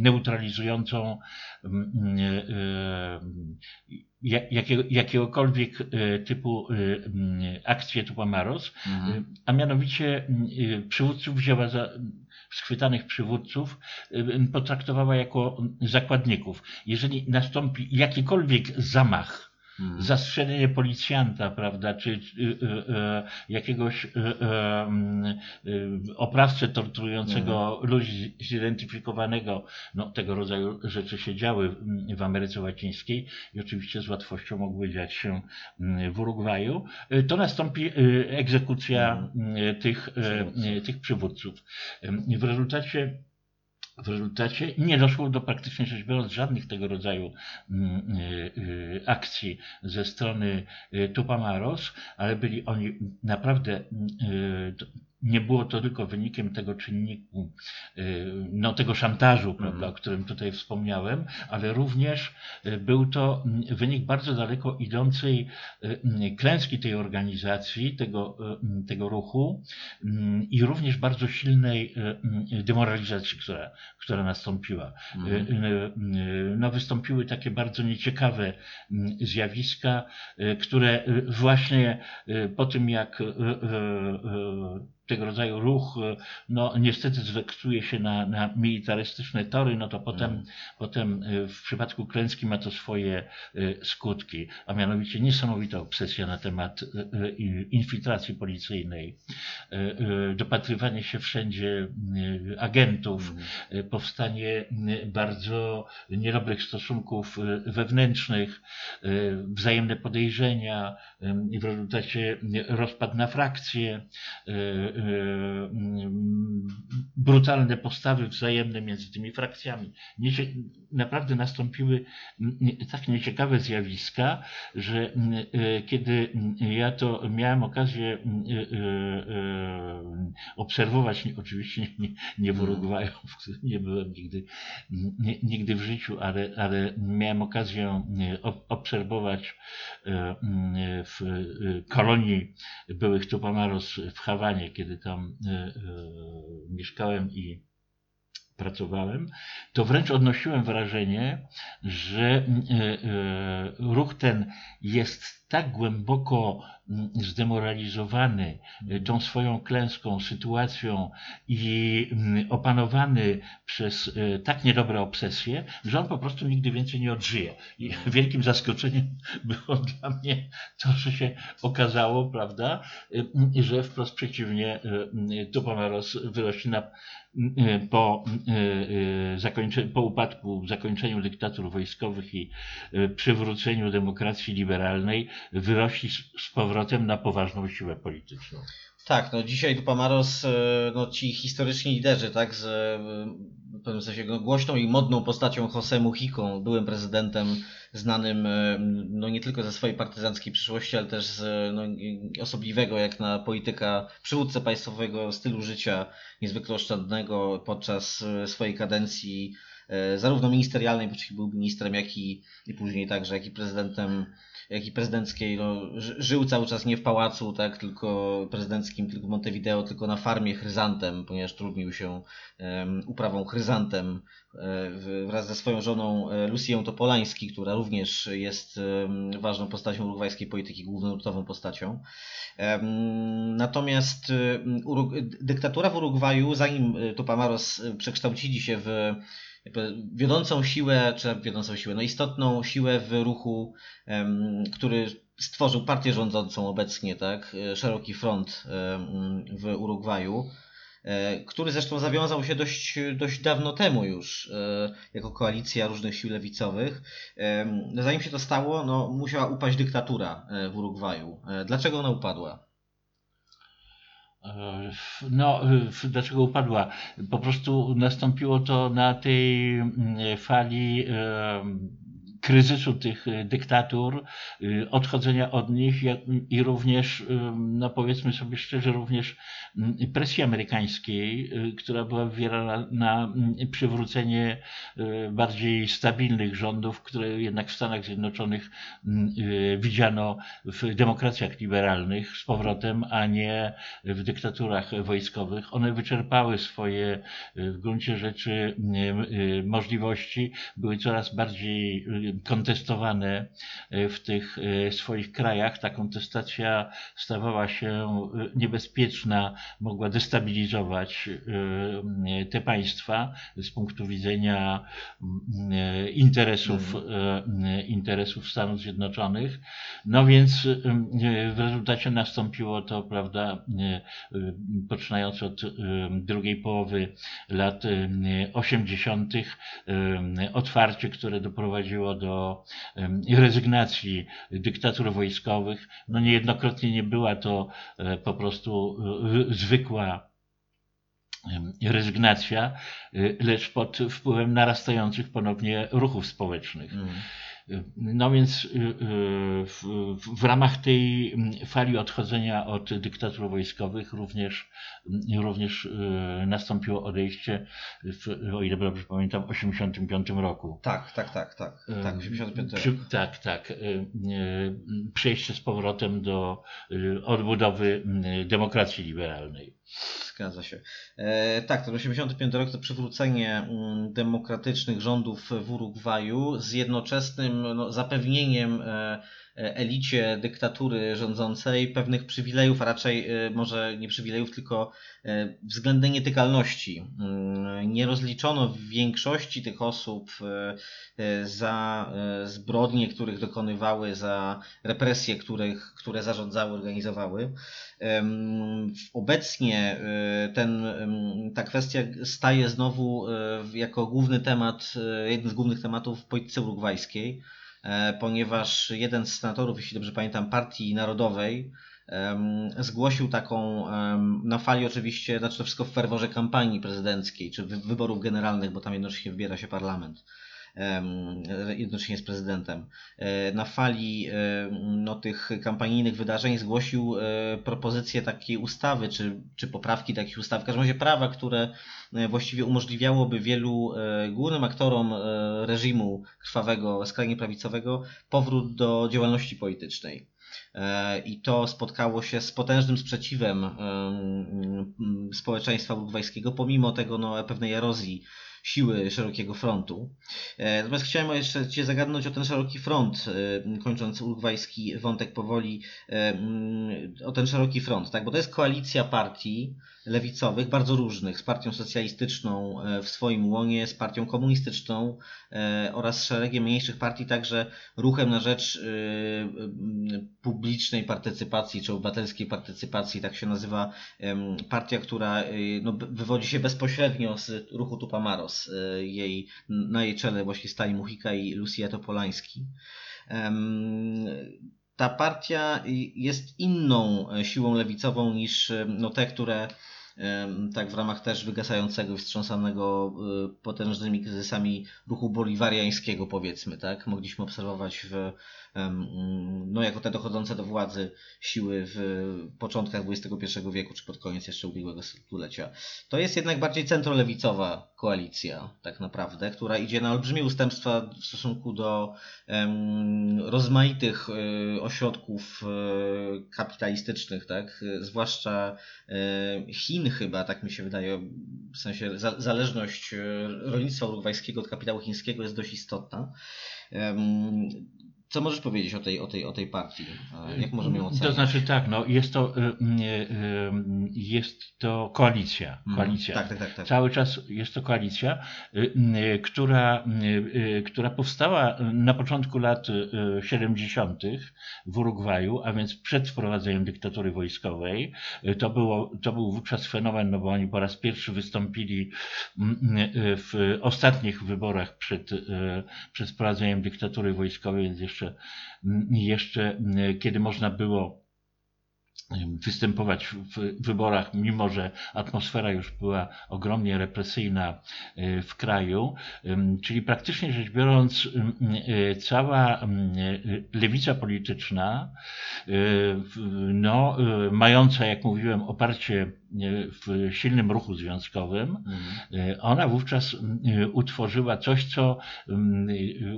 neutralizującą jakiegokolwiek typu akcję Tupamaros, a mianowicie przywódców wzięła za schwytanych przywódców, potraktowała jako zakładników. Jeżeli nastąpi jakikolwiek zamach, zastrzelenie policjanta, prawda, czy jakiegoś oprawcę torturującego ludzi zidentyfikowanego. No, tego rodzaju rzeczy się działy w Ameryce Łacińskiej i oczywiście z łatwością mogły dziać się w Urugwaju. To nastąpi egzekucja tych przywódców. W rezultacie nie doszło do praktycznie rzecz biorąc żadnych tego rodzaju akcji ze strony Tupamaros, ale byli oni naprawdę, nie było to tylko wynikiem tego czynniku, no tego szantażu, prawda, o którym tutaj wspomniałem, ale również był to wynik bardzo daleko idącej klęski tej organizacji, tego ruchu i również bardzo silnej demoralizacji, która nastąpiła. No, wystąpiły takie bardzo nieciekawe zjawiska, które właśnie po tym, jak tego rodzaju ruch, no niestety zweksuje się na militarystyczne tory, no to potem w przypadku klęski ma to swoje skutki, a mianowicie niesamowita obsesja na temat infiltracji policyjnej, dopatrywanie się wszędzie agentów, powstanie bardzo niedobrych stosunków wewnętrznych, wzajemne podejrzenia i w rezultacie rozpad na frakcje, brutalne postawy wzajemne między tymi frakcjami. Naprawdę nastąpiły tak nieciekawe zjawiska, że kiedy ja to miałem okazję obserwować, oczywiście nie w Urugwaju, w którym nie byłem nigdy w życiu, ale miałem okazję obserwować w kolonii byłych Tupamaros w Hawanie, kiedy tam mieszkałem i pracowałem, to wręcz odnosiłem wrażenie, że ruch ten jest tak głęboko zdemoralizowany tą swoją klęską sytuacją i opanowany przez tak niedobre obsesje, że on po prostu nigdy więcej nie odżyje. I wielkim zaskoczeniem było dla mnie to, że się okazało, prawda, że wprost przeciwnie, Tupamaros wyrośnie po upadku, zakończeniu dyktatur wojskowych i przywróceniu demokracji liberalnej wyrośli z powrotem na poważną siłę polityczną. Tak, no dzisiaj Tupamaros, no ci historyczni liderzy, tak, z w pewnym sensie głośną i modną postacią José Mujiką, byłym prezydentem znanym no nie tylko ze swojej partyzanckiej przyszłości, ale też z no, osobliwego jak na polityka, przywódcę państwowego stylu życia niezwykle oszczędnego podczas swojej kadencji zarówno ministerialnej, bo był ministrem, jak i później także, jak i prezydenckiej, no, żył cały czas nie w pałacu, tak, tylko prezydenckim, tylko w Montevideo, tylko na farmie Chryzantem, ponieważ trudnił się uprawą Chryzantem wraz ze swoją żoną Lucią Topolański, która również jest ważną postacią urugwajskiej polityki, główną nurtową postacią. Natomiast dyktatura w Urugwaju, zanim Tupamaros przekształcili się w istotną siłę w ruchu, który stworzył partię rządzącą obecnie, tak, Szeroki Front w Urugwaju, który zresztą zawiązał się dość dawno temu już jako koalicja różnych sił lewicowych. Zanim się to stało, no, musiała upaść dyktatura w Urugwaju. Dlaczego ona upadła? No, dlaczego upadła? Po prostu nastąpiło to na tej fali kryzysu tych dyktatur, odchodzenia od nich i również, no powiedzmy sobie szczerze, również presji amerykańskiej, która była wywierana na przywrócenie bardziej stabilnych rządów, które jednak w Stanach Zjednoczonych widziano w demokracjach liberalnych z powrotem, a nie w dyktaturach wojskowych. One wyczerpały swoje w gruncie rzeczy możliwości, były coraz bardziej kontestowane w tych swoich krajach. Ta kontestacja stawała się niebezpieczna, mogła destabilizować te państwa z punktu widzenia interesów Stanów Zjednoczonych. No więc w rezultacie nastąpiło to, prawda, poczynając od drugiej połowy lat 80. otwarcie, które doprowadziło do rezygnacji dyktatur wojskowych. No niejednokrotnie nie była to po prostu zwykła rezygnacja, lecz pod wpływem narastających ponownie ruchów społecznych. No więc w ramach tej fali odchodzenia od dyktatur wojskowych również nastąpiło odejście, o ile dobrze pamiętam, w 1985 roku. Tak, 85 roku. Tak. Przejście z powrotem do odbudowy demokracji liberalnej. Zgadza się. Tak, ten 85 rok to przywrócenie demokratycznych rządów w Urugwaju z jednoczesnym zapewnieniem elicie dyktatury rządzącej pewnych przywilejów, a raczej może nie przywilejów, tylko względnej nietykalności. Nie rozliczono w większości tych osób za zbrodnie, których dokonywały, za represje, które zarządzały, organizowały. Obecnie ta kwestia staje znowu jako główny temat, jeden z głównych tematów w polityce urugwajskiej, ponieważ jeden z senatorów, jeśli dobrze pamiętam, Partii Narodowej zgłosił taką, na fali oczywiście, znaczy to wszystko w ferworze kampanii prezydenckiej, czy wyborów generalnych, bo tam jednocześnie wybiera się parlament, jednocześnie z prezydentem. Na fali tych kampanijnych wydarzeń zgłosił propozycję takiej ustawy, czy poprawki takich ustaw, w każdym razie prawa, które właściwie umożliwiałoby wielu głównym aktorom reżimu krwawego, skrajnie prawicowego, powrót do działalności politycznej. I to spotkało się z potężnym sprzeciwem społeczeństwa urugwajskiego, pomimo tego pewnej erozji siły szerokiego frontu. Natomiast chciałem jeszcze Cię zagadnąć o ten szeroki front, kończąc urugwajski wątek powoli, o ten szeroki front, tak? Bo to jest koalicja partii lewicowych, bardzo różnych, z partią socjalistyczną w swoim łonie, z partią komunistyczną oraz szeregiem mniejszych partii, także ruchem na rzecz publicznej partycypacji, czy obywatelskiej partycypacji, tak się nazywa partia, która wywodzi się bezpośrednio z ruchu Tupamaros. Na jej czele właśnie stali Mujica i Lucia Topolański. Ta partia jest inną siłą lewicową niż te, które tak w ramach też wygasającego, wstrząsanego potężnymi kryzysami ruchu boliwariańskiego, powiedzmy, tak, mogliśmy obserwować jako te dochodzące do władzy siły w początkach XXI wieku, czy pod koniec jeszcze ubiegłego stulecia. To jest jednak bardziej centrolewicowa koalicja, tak naprawdę, która idzie na olbrzymie ustępstwa w stosunku do rozmaitych ośrodków kapitalistycznych, tak, zwłaszcza Chin chyba, tak mi się wydaje, w sensie zależność rolnictwa urugwajskiego od kapitału chińskiego jest dość istotna. Co możesz powiedzieć o tej partii? Jak możemy ją ocenić? To znaczy tak, jest to koalicja. Tak. Cały czas jest to koalicja, która powstała na początku lat 70. w Urugwaju, a więc przed wprowadzeniem dyktatury wojskowej. To był wówczas fenomen, bo oni po raz pierwszy wystąpili w ostatnich wyborach przed wprowadzeniem dyktatury wojskowej, więc jeszcze kiedy można było występować w wyborach, mimo że atmosfera już była ogromnie represyjna w kraju. Czyli praktycznie rzecz biorąc, cała lewica polityczna, no, mająca, jak mówiłem, oparcie w silnym ruchu związkowym, ona wówczas utworzyła coś, co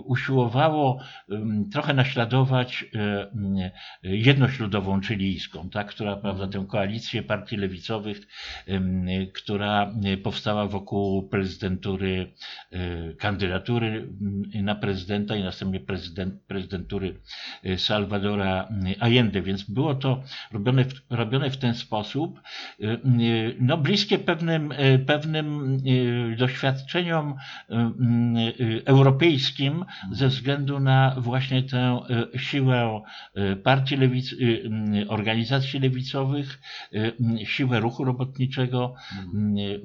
usiłowało trochę naśladować Jednośludową chilijską, tak, która, prawda, tę koalicję partii lewicowych, która powstała wokół prezydentury, kandydatury na prezydenta i następnie prezydentury Salvadora Allende, więc było to robione w ten sposób, no, bliskie pewnym doświadczeniom europejskim ze względu na właśnie tę siłę partii organizacji lewicowych, siłę ruchu robotniczego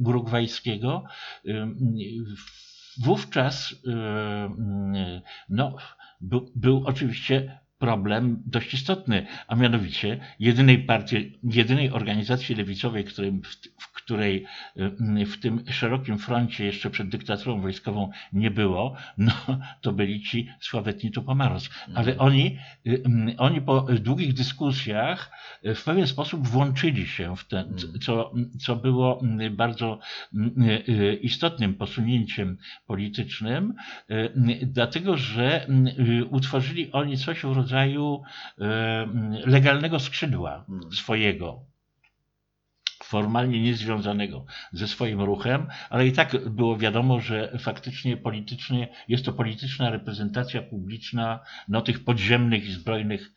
urugwajskiego. Wówczas no, był oczywiście problem dość istotny, a mianowicie jedynej organizacji lewicowej, której w tym szerokim froncie jeszcze przed dyktaturą wojskową nie było, no to byli ci Sławetni Tupomaros. Ale oni po długich dyskusjach w pewien sposób włączyli się w ten, co było bardzo istotnym posunięciem politycznym, dlatego że utworzyli oni coś w rodzaju legalnego skrzydła swojego, formalnie niezwiązanego ze swoim ruchem, ale i tak było wiadomo, że faktycznie politycznie jest to polityczna reprezentacja publiczna, no, tych podziemnych i zbrojnych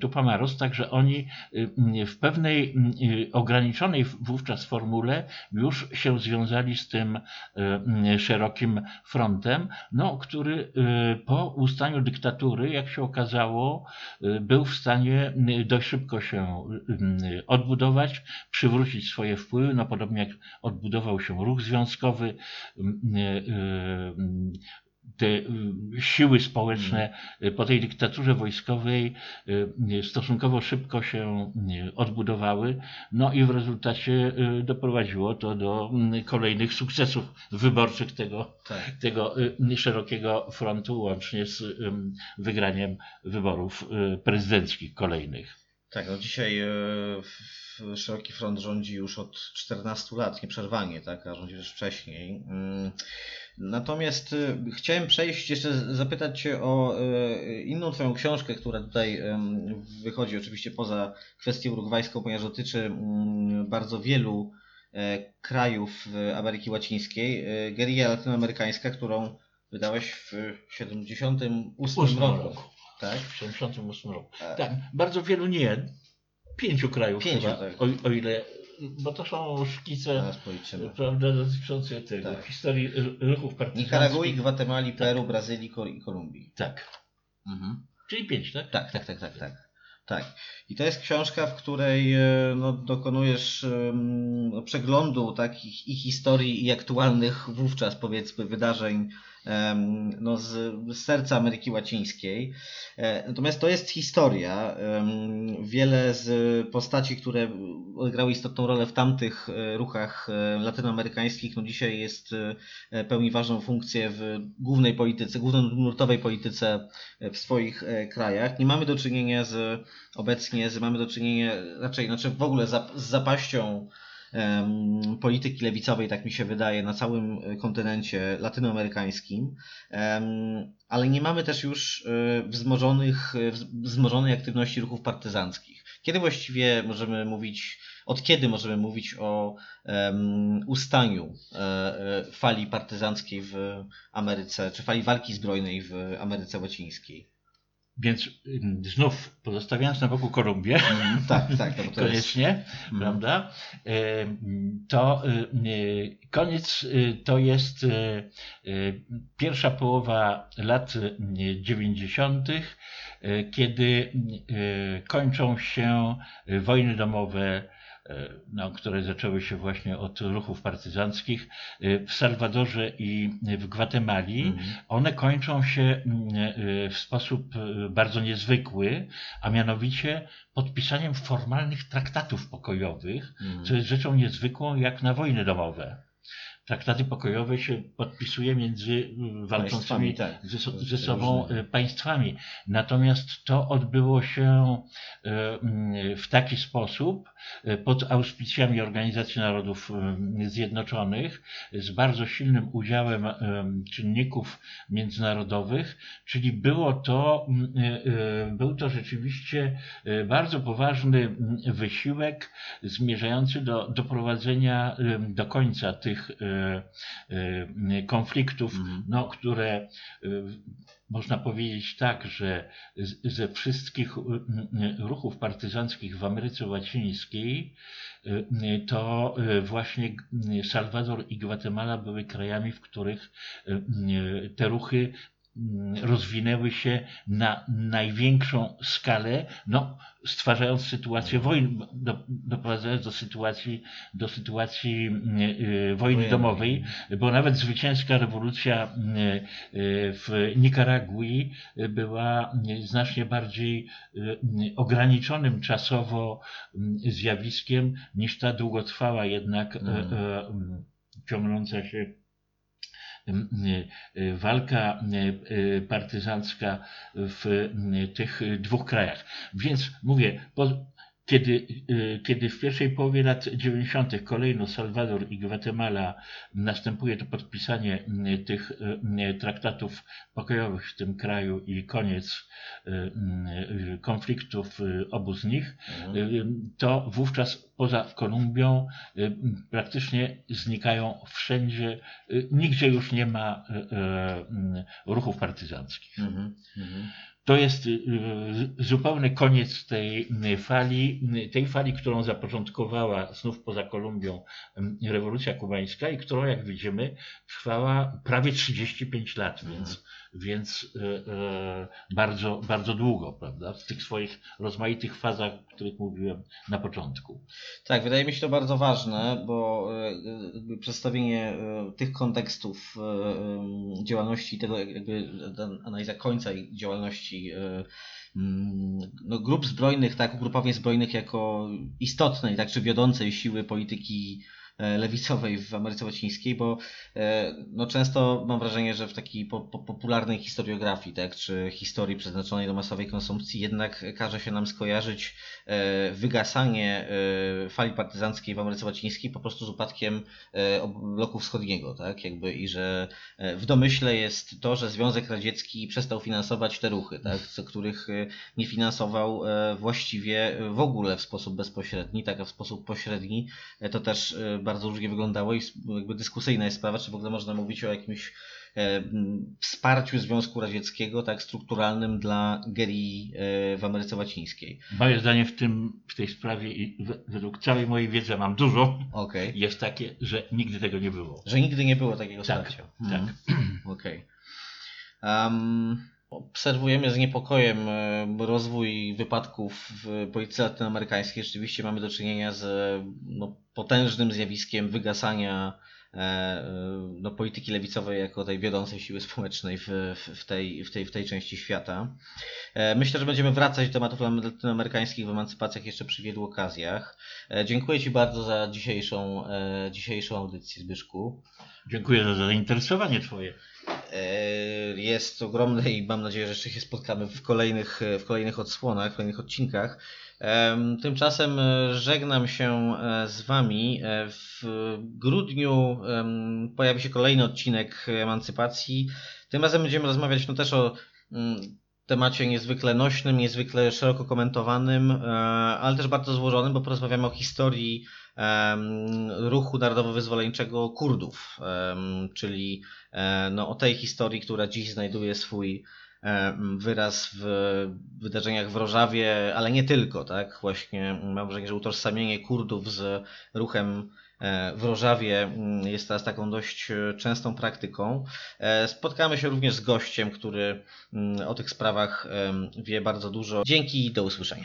Tupamaros, także oni w pewnej ograniczonej wówczas formule już się związali z tym szerokim frontem, no, który po ustaniu dyktatury, jak się okazało, był w stanie dość szybko się odbudować, przywrócić swoje wpływy, no, podobnie jak odbudował się ruch związkowy, te siły społeczne po tej dyktaturze wojskowej stosunkowo szybko się odbudowały, no i w rezultacie doprowadziło to do kolejnych sukcesów wyborczych tego szerokiego frontu, łącznie z wygraniem wyborów prezydenckich kolejnych. Tak, no dzisiaj szeroki front rządzi już od 14 lat, nieprzerwanie, tak, a rządzi już wcześniej. Natomiast chciałem przejść, jeszcze zapytać Cię o inną Twoją książkę, która tutaj wychodzi oczywiście poza kwestię urugwajską, ponieważ dotyczy bardzo wielu krajów Ameryki Łacińskiej. Guerilla latynoamerykańska, którą wydałeś w 1978 roku. Tak? W 1978 roku. Tak, bardzo wielu nie. 5 krajów chyba, tak. o ile, bo to są szkice, prawda, dotyczące tego, tak, historii ruchów partyzanckich. Nikaragui, Gwatemali, Peru, tak, Brazylii i Kolumbii. Tak. Mhm. Czyli 5, tak? Tak. I to jest książka, w której no, dokonujesz przeglądu takich i historii, i aktualnych wówczas, powiedzmy, wydarzeń no, z serca Ameryki Łacińskiej. Natomiast to jest historia. Wiele z postaci, które odegrały istotną rolę w tamtych ruchach latynoamerykańskich, no dzisiaj pełni ważną funkcję w głównej polityce, głównonurtowej polityce w swoich krajach. Nie mamy do czynienia mamy do czynienia raczej, znaczy w ogóle z zapaścią polityki lewicowej, tak mi się wydaje, na całym kontynencie latynoamerykańskim, ale nie mamy też już wzmożonej aktywności ruchów partyzanckich. Od kiedy możemy mówić o ustaniu fali partyzanckiej w Ameryce, czy fali walki zbrojnej w Ameryce Łacińskiej? Więc znów, pozostawiając na boku Kolumbię, tak, to koniecznie, prawda? To koniec to jest pierwsza połowa lat 90., kiedy kończą się wojny domowe no, które zaczęły się właśnie od ruchów partyzanckich w Salwadorze i w Gwatemali, one kończą się w sposób bardzo niezwykły, a mianowicie podpisaniem formalnych traktatów pokojowych, co jest rzeczą niezwykłą jak na wojny domowe. Traktaty pokojowe się podpisuje między walczącymi ze sobą państwami. Natomiast to odbyło się w taki sposób pod auspicjami Organizacji Narodów Zjednoczonych z bardzo silnym udziałem czynników międzynarodowych, czyli był to rzeczywiście bardzo poważny wysiłek zmierzający do doprowadzenia do końca tych konfliktów, no, które można powiedzieć tak, że ze wszystkich ruchów partyzanckich w Ameryce Łacińskiej to właśnie Salwador i Gwatemala były krajami, w których te ruchy rozwinęły się na największą skalę, no, stwarzając sytuację wojny, doprowadzając do sytuacji wojny domowej, bo nawet zwycięska rewolucja w Nikaragui była znacznie bardziej ograniczonym czasowo zjawiskiem niż ta długotrwała jednak ciągnąca się walka partyzancka w tych dwóch krajach. Więc mówię, kiedy w pierwszej połowie lat 90. kolejno Salwador i Gwatemala następuje to podpisanie tych traktatów pokojowych w tym kraju i koniec konfliktów obu z nich, to wówczas poza Kolumbią praktycznie znikają wszędzie, nigdzie już nie ma ruchów partyzanckich. To jest zupełny koniec tej fali, którą zapoczątkowała znów poza Kolumbią rewolucja kubańska i która, jak widzimy, trwała prawie 35 lat, więc bardzo, bardzo długo, prawda, w tych swoich rozmaitych fazach, o których mówiłem na początku. Tak, wydaje mi się to bardzo ważne, bo przedstawienie tych kontekstów działalności, tego jakby analiza końca i działalności no, grup zbrojnych, tak, ugrupowań zbrojnych jako istotnej, tak, czy wiodącej siły polityki lewicowej w Ameryce Łacińskiej, bo no, często mam wrażenie, że w takiej popularnej historiografii, tak, czy historii przeznaczonej do masowej konsumpcji, jednak każe się nam skojarzyć wygasanie fali partyzanckiej w Ameryce Łacińskiej po prostu z upadkiem bloku wschodniego, tak, jakby, i że w domyśle jest to, że Związek Radziecki przestał finansować te ruchy, tak, których nie finansował właściwie w ogóle w sposób bezpośredni, tak, a w sposób pośredni to też bardzo różnie wyglądało i jakby dyskusyjna jest sprawa, czy w ogóle można mówić o jakimś wsparciu Związku Radzieckiego, tak, strukturalnym dla gerii w Ameryce Łacińskiej. Moje zdanie w tej sprawie i według całej mojej wiedzy, mam dużo, jest takie, że nigdy tego nie było. Że nigdy nie było takiego wsparcia. Tak. Okej. Obserwujemy z niepokojem rozwój wypadków w polityce latynoamerykańskiej. Rzeczywiście mamy do czynienia z potężnym zjawiskiem wygasania polityki lewicowej jako tej wiodącej siły społecznej w tej części świata. Myślę, że będziemy wracać do tematów latynoamerykańskich w emancypacjach jeszcze przy wielu okazjach. Dziękuję Ci bardzo za dzisiejszą audycję, Zbyszku. Dziękuję za zainteresowanie Twoje. Jest ogromne i mam nadzieję, że jeszcze się spotkamy w kolejnych odsłonach, w kolejnych odcinkach. Tymczasem żegnam się z Wami. W grudniu pojawi się kolejny odcinek Emancypacji. Tym razem będziemy rozmawiać też o temacie niezwykle nośnym, niezwykle szeroko komentowanym, ale też bardzo złożonym, bo porozmawiamy o historii ruchu narodowo-wyzwoleńczego Kurdów, czyli o tej historii, która dziś znajduje swój wyraz w wydarzeniach w Rożawie, ale nie tylko, tak? Właśnie mam wrażenie, że utożsamienie Kurdów z ruchem w Rożawie jest teraz taką dość częstą praktyką. Spotkamy się również z gościem, który o tych sprawach wie bardzo dużo. Dzięki i do usłyszenia.